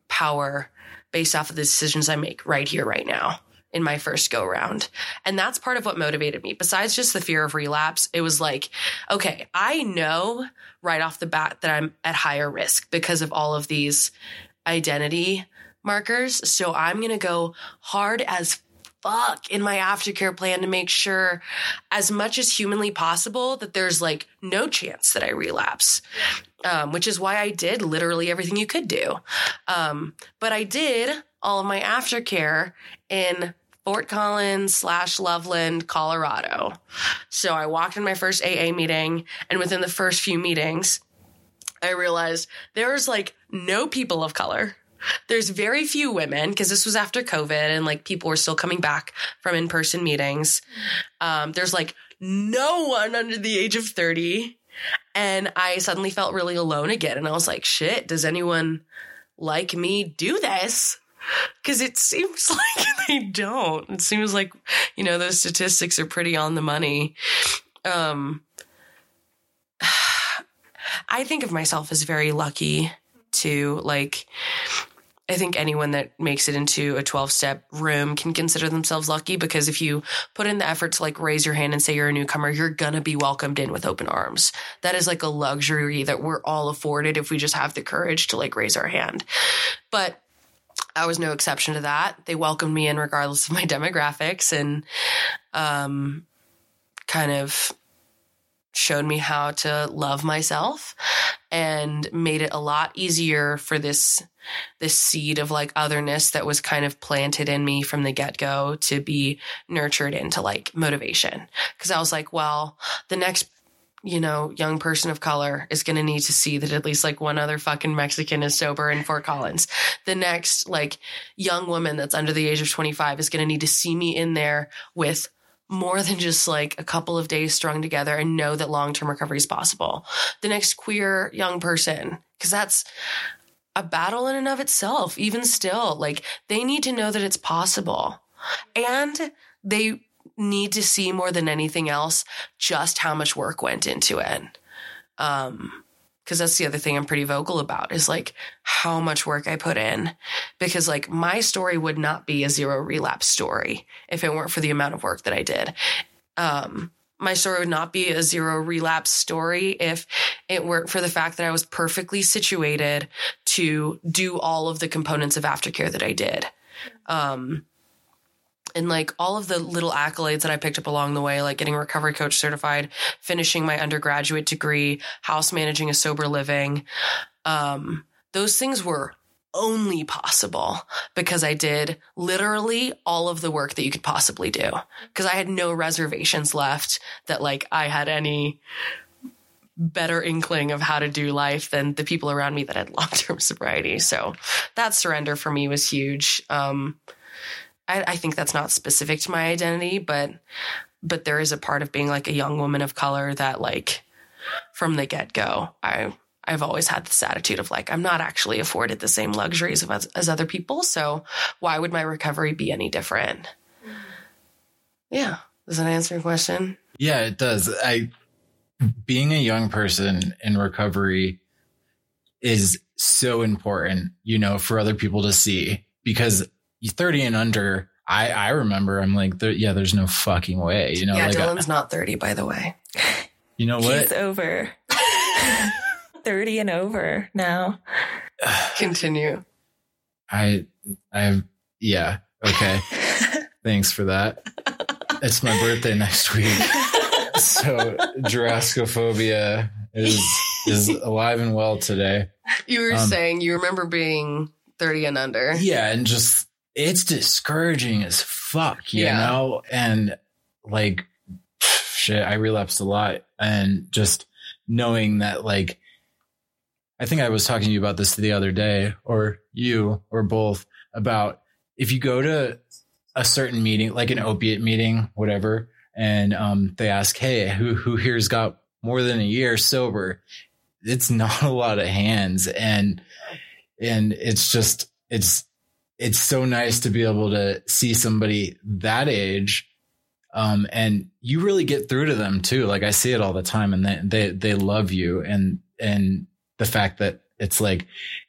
power based off of the decisions I make right here, right now in my first go round. And that's part of what motivated me. Besides just the fear of relapse, it was like, okay, I know right off the bat that I'm at higher risk because of all of these identity markers. So I'm going to go hard as fuck in my aftercare plan to make sure as much as humanly possible that there's like no chance that I relapse, which is why I did literally everything you could do. But I did all of my aftercare in Fort Collins / Loveland, Colorado. So I walked in my first AA meeting, and within the first few meetings, I realized there was like no people of color. There's very few women, because this was after COVID and like people were still coming back from in-person meetings. There's like no one under the age of 30. And I suddenly felt really alone again. And I was like, shit, does anyone like me do this? Because it seems like they don't. It seems like, you know, those statistics are pretty on the money. I think of myself as very lucky to like... I think anyone that makes it into a 12-step room can consider themselves lucky, because if you put in the effort to like raise your hand and say you're a newcomer, you're going to be welcomed in with open arms. That is like a luxury that we're all afforded if we just have the courage to like raise our hand. But I was no exception to that. They welcomed me in regardless of my demographics, and kind of showed me how to love myself and made it a lot easier for this seed of like otherness that was kind of planted in me from the get-go to be nurtured into like motivation. Because I was like, well, the next, young person of color is going to need to see that at least like one other fucking Mexican is sober in Fort Collins. The next like young woman that's under the age of 25 is going to need to see me in there with more than just like a couple of days strung together and know that long-term recovery is possible. The next queer young person, because that's a battle in and of itself, even still, like they need to know that it's possible, and they need to see more than anything else just how much work went into it. Because that's the other thing I'm pretty vocal about is like how much work I put in, because like my story would not be a zero relapse story if it weren't for the amount of work that I did. My story would not be a zero relapse story if it weren't for the fact that I was perfectly situated to do all of the components of aftercare that I did. And like all of the little accolades that I picked up along the way, like getting recovery coach certified, finishing my undergraduate degree, house managing a sober living, those things were only possible because I did literally all of the work that you could possibly do, because I had no reservations left that like I had any better inkling of how to do life than the people around me that had long-term sobriety. So that surrender for me was huge. I think that's not specific to my identity, but there is a part of being like a young woman of color that like from the get-go, I've always had this attitude of like, I'm not actually afforded the same luxuries as other people. So why would my recovery be any different? Yeah. Does that answer your question? Yeah, it does. Being a young person in recovery is so important, for other people to see, because 30 and under, I remember I'm like, there's no fucking way, Yeah, like Dylan's not 30, by the way. You know what? He's over 30 and over now. Continue. Yeah. Okay. Thanks for that. It's my birthday next week, so Jurassicophobia is alive and well today. You were saying you remember being 30 and under. Yeah, and just. It's discouraging as fuck, you know? And like, shit, I relapsed a lot. And just knowing that, like, I think I was talking to you about this the other day, or you or both, about if you go to a certain meeting, like an opiate meeting, whatever, and they ask, hey, who here's got more than a year sober? It's not a lot of hands. And it's so nice to be able to see somebody that age. And you really get through to them too. Like I see it all the time, and they love you. And the fact that it's like,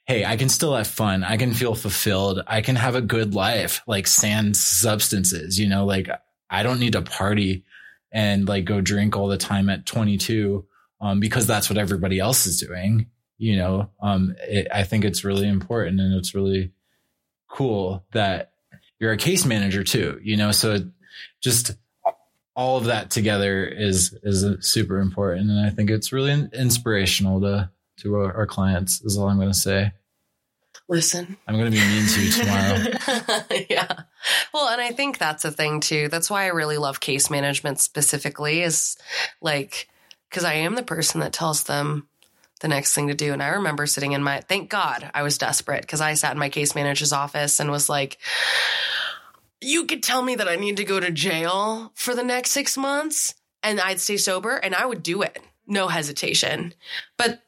hey, I can still have fun. I can feel fulfilled. I can have a good life, like sans substances, like I don't need to party and like go drink all the time at 22, because that's what everybody else is doing. I think it's really important, and it's really cool that you're a case manager too, so just all of that together is super important. And I think it's really inspirational to our clients, is all I'm going to say. Listen, I'm going to be mean to you tomorrow. Yeah. Well, and I think that's a thing too. That's why I really love case management specifically, is like, cause I am the person that tells them the next thing to do. And I remember sitting in thank God I was desperate, because I sat in my case manager's office and was like, you could tell me that I need to go to jail for the next 6 months and I'd stay sober, and I would do it. No hesitation. But,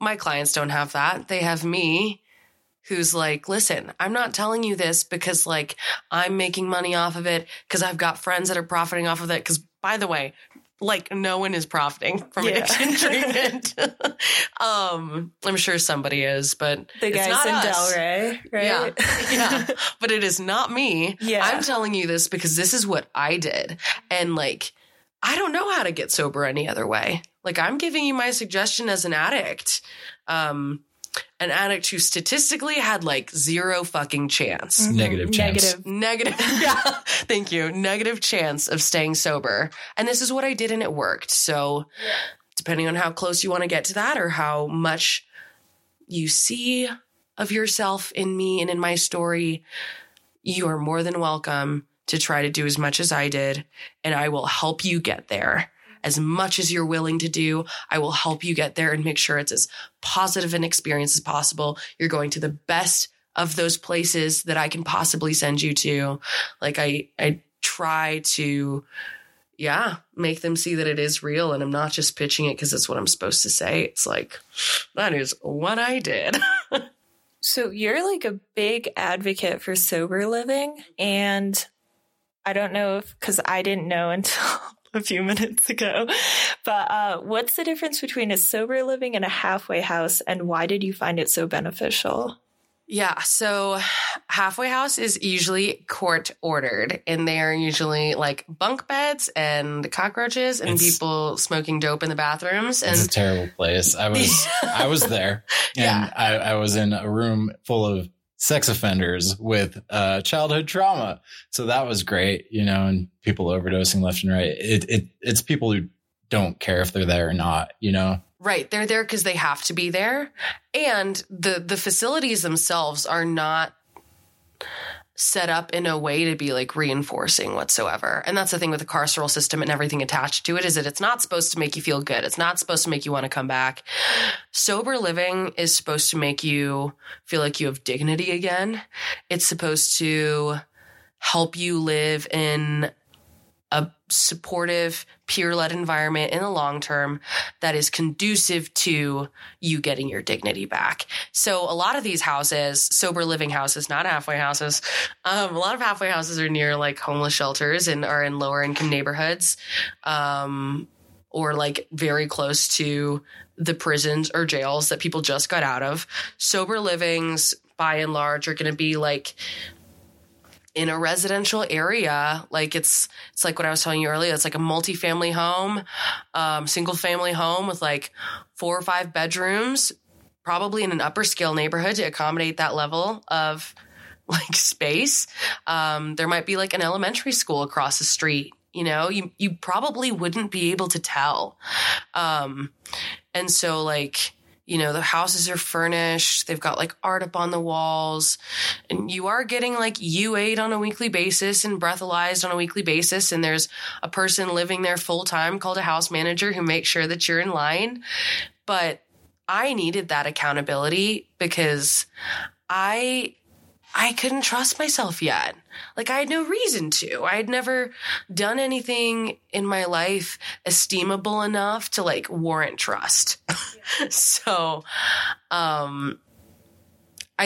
my clients don't have that. They have me, who's like, listen, I'm not telling you this because like I'm making money off of it, because I've got friends that are profiting off of it. Because by the way, like no one is profiting from addiction treatment. I'm sure somebody is, but the guys it's not in us. Delray, right? Yeah. But it is not me. Yeah. I'm telling you this because this is what I did. And like, I don't know how to get sober any other way. Like I'm giving you my suggestion as an addict. an addict who statistically had like zero fucking chance. Mm-hmm. Negative chance. Yeah. Thank you. Negative chance of staying sober. And this is what I did, and it worked. So depending on how close you want to get to that, or how much you see of yourself in me and in my story, you are more than welcome to try to do as much as I did, and I will help you get there. As much as you're willing to do, I will help you get there and make sure it's as positive an experience as possible. You're going to the best of those places that I can possibly send you to. Like I try to, make them see that it is real, and I'm not just pitching it because it's what I'm supposed to say. It's like, that is what I did. So you're like a big advocate for sober living, and I don't know if, because I didn't know until a few minutes ago, but what's the difference between a sober living and a halfway house, and why did you find it so beneficial? Yeah, so halfway house is usually court ordered, and they are usually like bunk beds and cockroaches and people smoking dope in the bathrooms. And it's a terrible place. I was there, and I was in a room full of sex offenders with childhood trauma. So that was great, and people overdosing left and right. It's people who don't care if they're there or not, Right. They're there because they have to be there. And the facilities themselves are not set up in a way to be like reinforcing whatsoever. And that's the thing with the carceral system and everything attached to it, is that it's not supposed to make you feel good. It's not supposed to make you want to come back. Sober living is supposed to make you feel like you have dignity again. It's supposed to help you live in a supportive, peer-led environment in the long term that is conducive to you getting your dignity back. So a lot of these houses, sober living houses, not halfway houses, a lot of halfway houses are near like homeless shelters and are in lower income neighborhoods, or like very close to the prisons or jails that people just got out of. Sober livings, by and large, are going to be like in a residential area. Like it's like what I was telling you earlier. It's like a multi-family home, single family home with like 4 or 5 bedrooms, probably in an upper scale neighborhood to accommodate that level of like space. There might be like an elementary school across the street. You probably wouldn't be able to tell. And so like, the houses are furnished. They've got like art up on the walls, and you are getting like UA'd on a weekly basis and breathalyzed on a weekly basis. And there's a person living there full time called a house manager who makes sure that you're in line. But I needed that accountability because I couldn't trust myself yet. Like I had no reason to. I had never done anything in my life esteemable enough to like warrant trust. Yeah. So I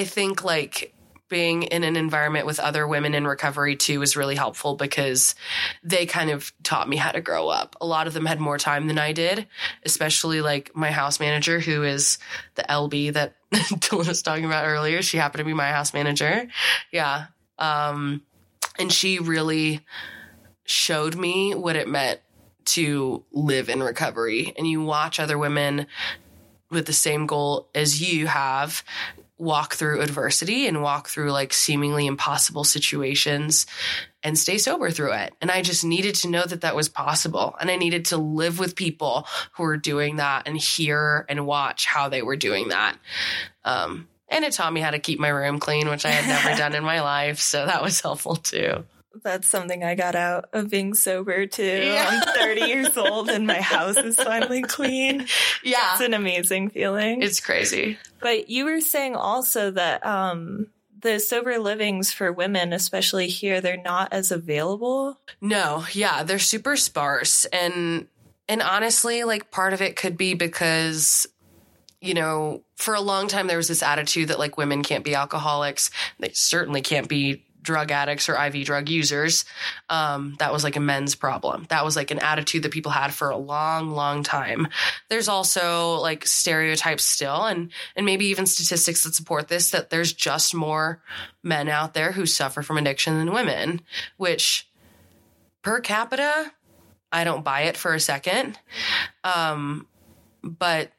think like being in an environment with other women in recovery too is really helpful, because they kind of taught me how to grow up. A lot of them had more time than I did, especially like my house manager, who is the LB that Dylan was talking about earlier. She happened to be my house manager. Yeah. And she really showed me what it meant to live in recovery. And you watch other women with the same goal as you have walk through adversity and walk through like seemingly impossible situations and stay sober through it. And I just needed to know that that was possible. And I needed to live with people who were doing that and hear and watch how they were doing that. And it taught me how to keep my room clean, which I had never done in my life. So that was helpful too. That's something I got out of being sober too. Yeah. I'm 30 years old and my house is finally clean. Yeah. It's an amazing feeling. It's crazy. But you were saying also that the sober livings for women, especially here, they're not as available. No. Yeah. They're super sparse. And honestly, like part of it could be because, for a long time there was this attitude that like women can't be alcoholics. They certainly can't be drug addicts or IV drug users. That was like a men's problem. That was like an attitude that people had for a long, long time. There's also like stereotypes still, and maybe even statistics that support this, that there's just more men out there who suffer from addiction than women, which per capita, I don't buy it for a second. But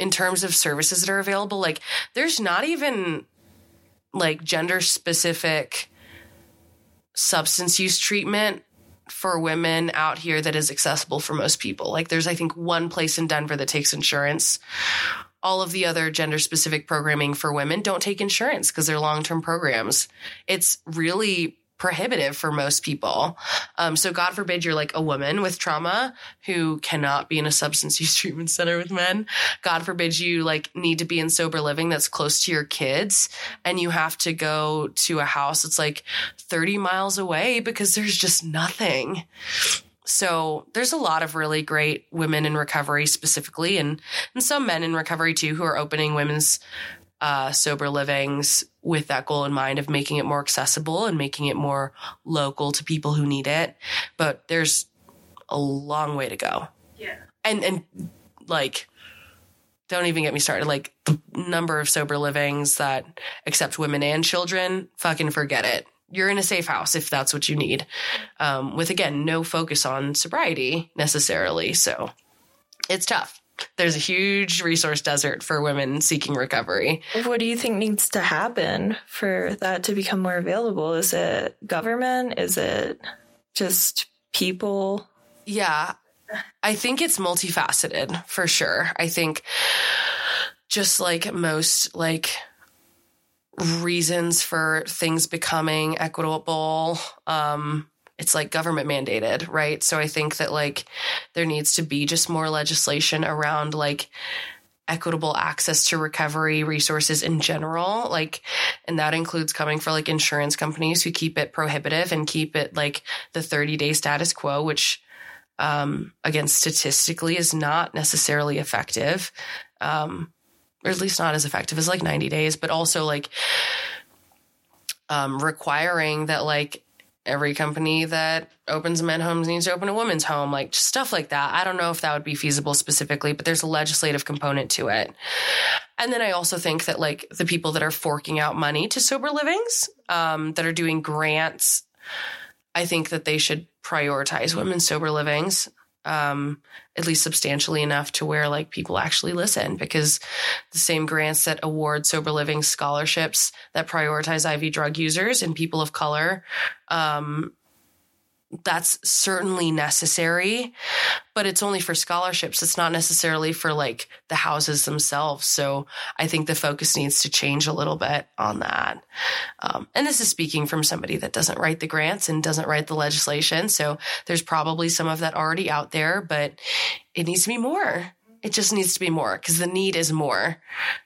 in terms of services that are available. Like, there's not even like gender specific substance use treatment for women out here that is accessible for most people. Like, there's, I think, one place in Denver that takes insurance. All of the other gender specific programming for women don't take insurance because they're long-term programs. It's really prohibitive for most people. So God forbid you're like a woman with trauma who cannot be in a substance use treatment center with men. God forbid you like need to be in sober living that's close to your kids and you have to go to a house that's like 30 miles away because there's just nothing. So there's a lot of really great women in recovery specifically, and some men in recovery too, who are opening women's sober livings with that goal in mind of making it more accessible and making it more local to people who need it. But there's a long way to go. Yeah. And like, don't even get me started. Like, the number of sober livings that accept women and children, fucking forget it. You're in a safe house if that's what you need. With, again, no focus on sobriety necessarily. So it's tough. There's a huge resource desert for women seeking recovery. What do you think needs to happen for that to become more available? Is it government? Is it just people? Yeah, I think it's multifaceted for sure. I think just like most like reasons for things becoming equitable, it's like government mandated, right? So I think that like there needs to be just more legislation around like equitable access to recovery resources in general. Like, and that includes coming for like insurance companies who keep it prohibitive and keep it like the 30-day status quo, which again, statistically is not necessarily effective, or at least not as effective as like 90 days, but also like requiring that like every company that opens men's homes needs to open a woman's home, like stuff like that. I don't know if that would be feasible specifically, but there's a legislative component to it. And then I also think that like the people that are forking out money to sober livings, that are doing grants, I think that they should prioritize women's sober livings, at least substantially enough to where like people actually listen, because the same grants that award sober living scholarships that prioritize IV drug users and people of color, that's certainly necessary, but it's only for scholarships. It's not necessarily for like the houses themselves. So I think the focus needs to change a little bit on that. And this is speaking from somebody that doesn't write the grants and doesn't write the legislation. So there's probably some of that already out there, but it needs to be more. It just needs to be more because the need is more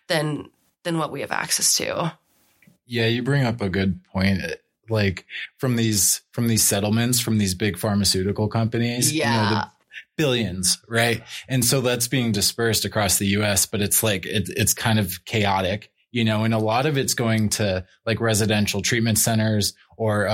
than what we have access to. Yeah, you bring up a good point. Like from these settlements, from these big pharmaceutical companies, yeah, you know, the billions, right? And so that's being dispersed across the US, but it's like, it's kind of chaotic, you know, and a lot of it's going to like residential treatment centers or,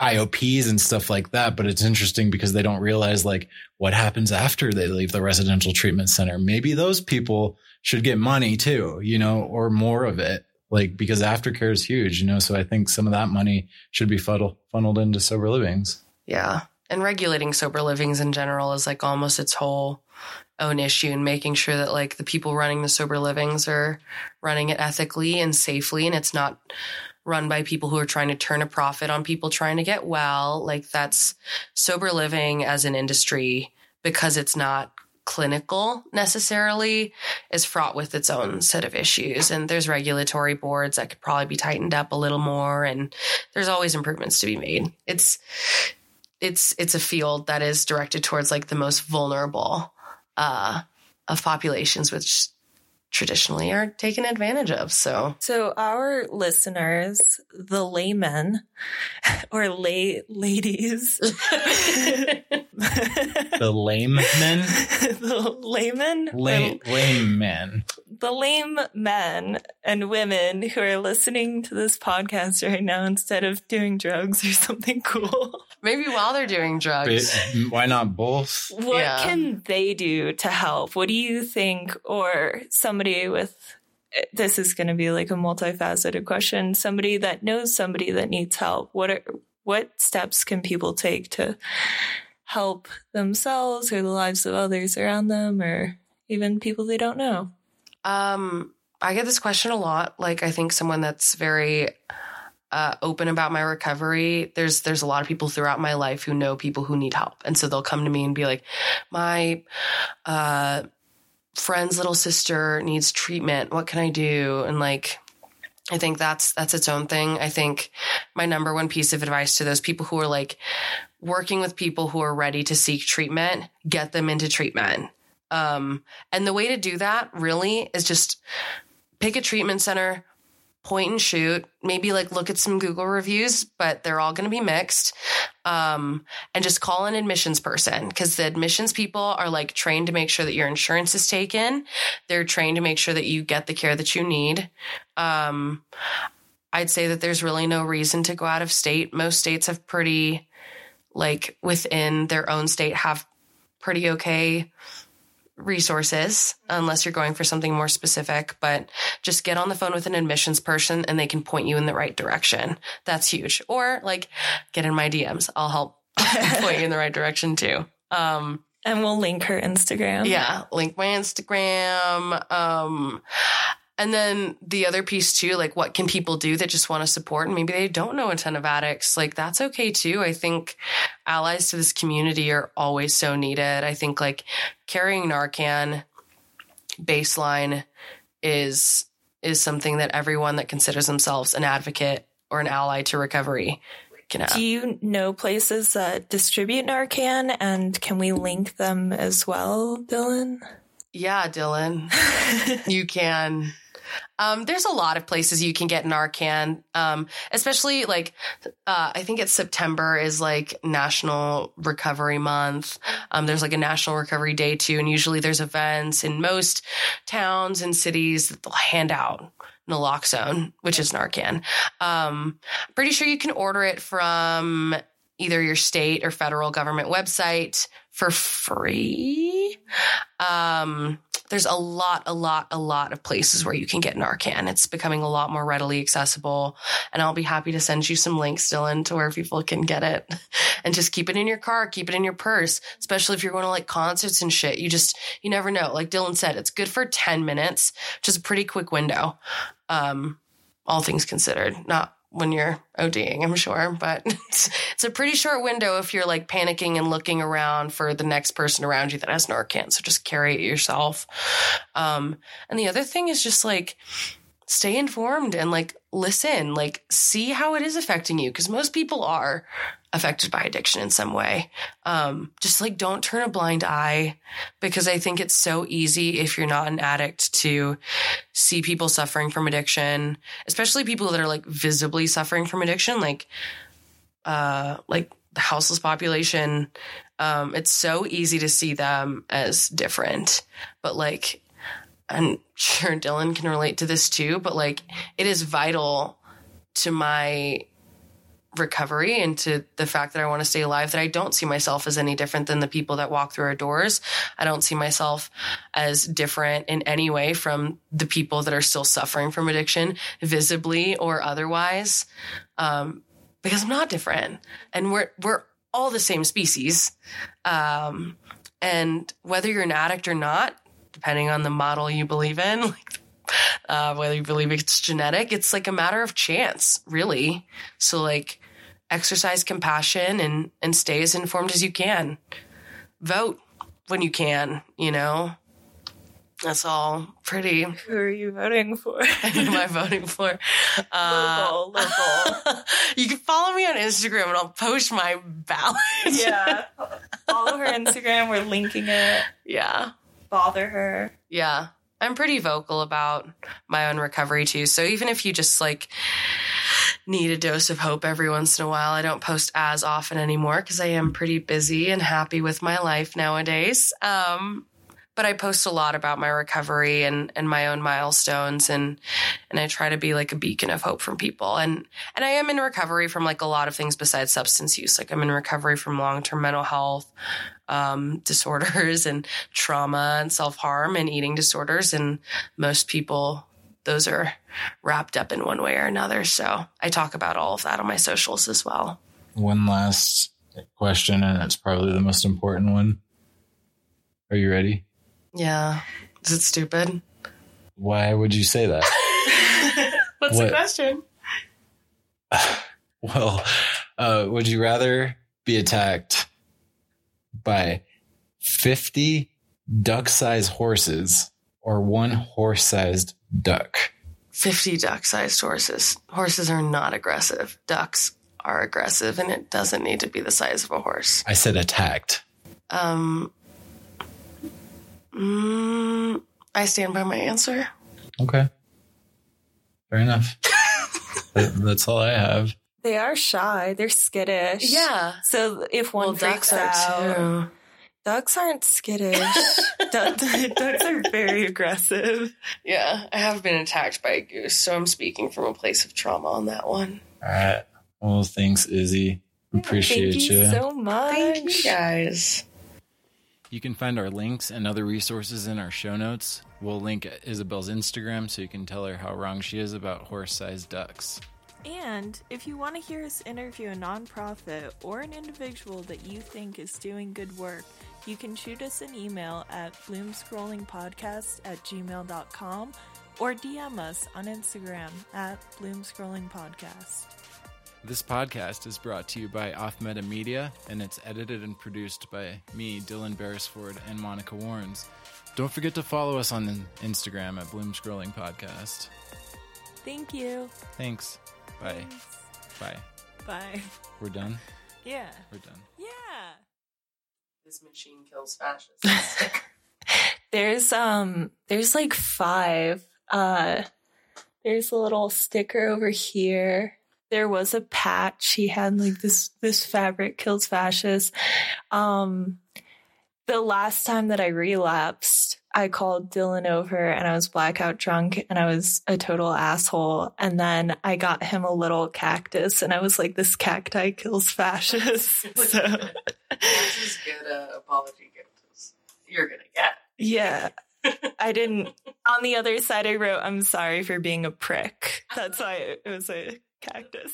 IOPs and stuff like that. But it's interesting because they don't realize like what happens after they leave the residential treatment center. Maybe those people should get money too, you know, or more of it. Like, because aftercare is huge, you know, so I think some of that money should be funneled into sober livings. Yeah. And regulating sober livings in general is like almost its whole own issue, and making sure that like the people running the sober livings are running it ethically and safely. And it's not run by people who are trying to turn a profit on people trying to get well. Like, that's sober living as an industry, because it's not clinical necessarily, is fraught with its own set of issues. And there's regulatory boards that could probably be tightened up a little more. And there's always improvements to be made. It's a field that is directed towards like the most vulnerable of populations, which traditionally are taken advantage of. So our listeners, the laymen or lay ladies, the laymen, the lame men and women who are listening to this podcast right now, instead of doing drugs or something cool, maybe while they're doing drugs, but why not both? What can they do to help? What do you think, or somebody with, this is going to be like a multifaceted question, somebody that knows somebody that needs help, what steps can people take to help themselves or the lives of others around them, or even people they don't know? I get this question a lot. Like, I think someone that's very open about my recovery, there's a lot of people throughout my life who know people who need help. And so they'll come to me and be like, my friend's little sister needs treatment. What can I do? And like, I think that's its own thing. I think my number one piece of advice to those people who are like working with people who are ready to seek treatment, get them into treatment. And the way to do that really is just pick a treatment center, point and shoot, maybe like look at some Google reviews, but they're all going to be mixed. And just call an admissions person, because the admissions people are like trained to make sure that your insurance is taken. They're trained to make sure that you get the care that you need. I'd say that there's really no reason to go out of state. Most states have pretty, like within their own state, have pretty okay resources, unless you're going for something more specific. But just get on the phone with an admissions person and they can point you in the right direction. That's huge. Or like, get in my DMs. I'll help point you in the right direction too. And we'll link her Instagram. Yeah. Link my Instagram. And then the other piece too, like what can people do that just want to support? And maybe they don't know a ton of addicts. Like that's okay too. I think allies to this community are always so needed. I think like carrying Narcan baseline is something that everyone that considers themselves an advocate or an ally to recovery can have. Do you know places that distribute Narcan, and can we link them as well, Dylan? Yeah, Dylan, you can. There's a lot of places you can get Narcan, especially like I think it's September is like National Recovery Month. There's like a National Recovery Day too. And usually there's events in most towns and cities that they'll hand out naloxone, which is Narcan. Pretty sure you can order it from either your state or federal government website for free. There's a lot of places where you can get Narcan. It's becoming a lot more readily accessible, and I'll be happy to send you some links, Dylan, to where people can get it. And just keep it in your car, keep it in your purse, especially if you're going to like concerts and shit. You never know. Like Dylan said, it's good for 10 minutes, which is a pretty quick window. All things considered, not when you're ODing, I'm sure, but it's a pretty short window if you're like panicking and looking around for the next person around you that has Narcan. So just carry it yourself. And the other thing is just like stay informed and like listen, like see how it is affecting you, because most people are affected by addiction in some way. Just like don't turn a blind eye, because I think it's so easy if you're not an addict to see people suffering from addiction, especially people that are like visibly suffering from addiction, like the houseless population. It's so easy to see them as different, but like, I'm sure Dylan can relate to this too, but like it is vital to my recovery and to the fact that I want to stay alive, that I don't see myself as any different than the people that walk through our doors. I don't see myself as different in any way from the people that are still suffering from addiction, visibly or otherwise, because I'm not different, and we're all the same species. And whether you're an addict or not, depending on the model you believe in, like whether you believe it's genetic, it's like a matter of chance, really. So like exercise compassion and stay as informed as you can. Vote when you can, you know. That's all pretty. Who are you voting for? Who am I voting for? Local. You can follow me on Instagram and I'll post my ballot. Yeah. Follow her Instagram. We're linking it. Yeah. Bother her. Yeah. I'm pretty vocal about my own recovery too. So even if you just like need a dose of hope every once in a while, I don't post as often anymore because I am pretty busy and happy with my life nowadays. But I post a lot about my recovery and my own milestones, and I try to be like a beacon of hope for people. And I am in recovery from like a lot of things besides substance use. Like I'm in recovery from long-term mental health disorders and trauma and self-harm and eating disorders. And most people, those are wrapped up in one way or another. So I talk about all of that on my socials as well. One last question, and it's probably the most important one. Are you ready? Yeah. Is it stupid? Why would you say that? What's the question? Well, would you rather be attacked by 50 duck-sized horses or one horse-sized duck? 50 duck-sized horses. Horses are not aggressive. Ducks are aggressive, and it doesn't need to be the size of a horse. I said attacked. I stand by my answer. Okay. Fair enough. That's all I have. They are shy. They're skittish. Yeah. So if one freaks out. Ducks aren't skittish. Ducks are very aggressive. Yeah. I have been attacked by a goose, so I'm speaking from a place of trauma on that one. All right. Well, thanks, Izzy. Appreciate you. Thank you so much. Thank you, guys. You can find our links and other resources in our show notes. We'll link Isabelle's Instagram so you can tell her how wrong she is about horse-sized ducks. And if you want to hear us interview a nonprofit or an individual that you think is doing good work, you can shoot us an email at bloomscrollingpodcast@gmail.com or DM us on Instagram at bloomscrollingpodcast. This podcast is brought to you by Off Meta Media, and it's edited and produced by me, Dylan Beresford, and Monica Warrens. Don't forget to follow us on Instagram at Bloom Scrolling Podcast. Thank you. Thanks. Bye. Thanks. Bye. Bye. We're done? Yeah. We're done. Yeah. This machine kills fascists. There's like 5. There's a little sticker over here. There was a patch. He had like this fabric kills fascists. The last time that I relapsed, I called Dylan over and I was blackout drunk and I was a total asshole. And then I got him a little cactus and I was like, this cacti kills fascists. So. This is good apology gifts. You're going to get. Yeah. I didn't. On the other side, I wrote, I'm sorry for being a prick. That's why it was a cactus.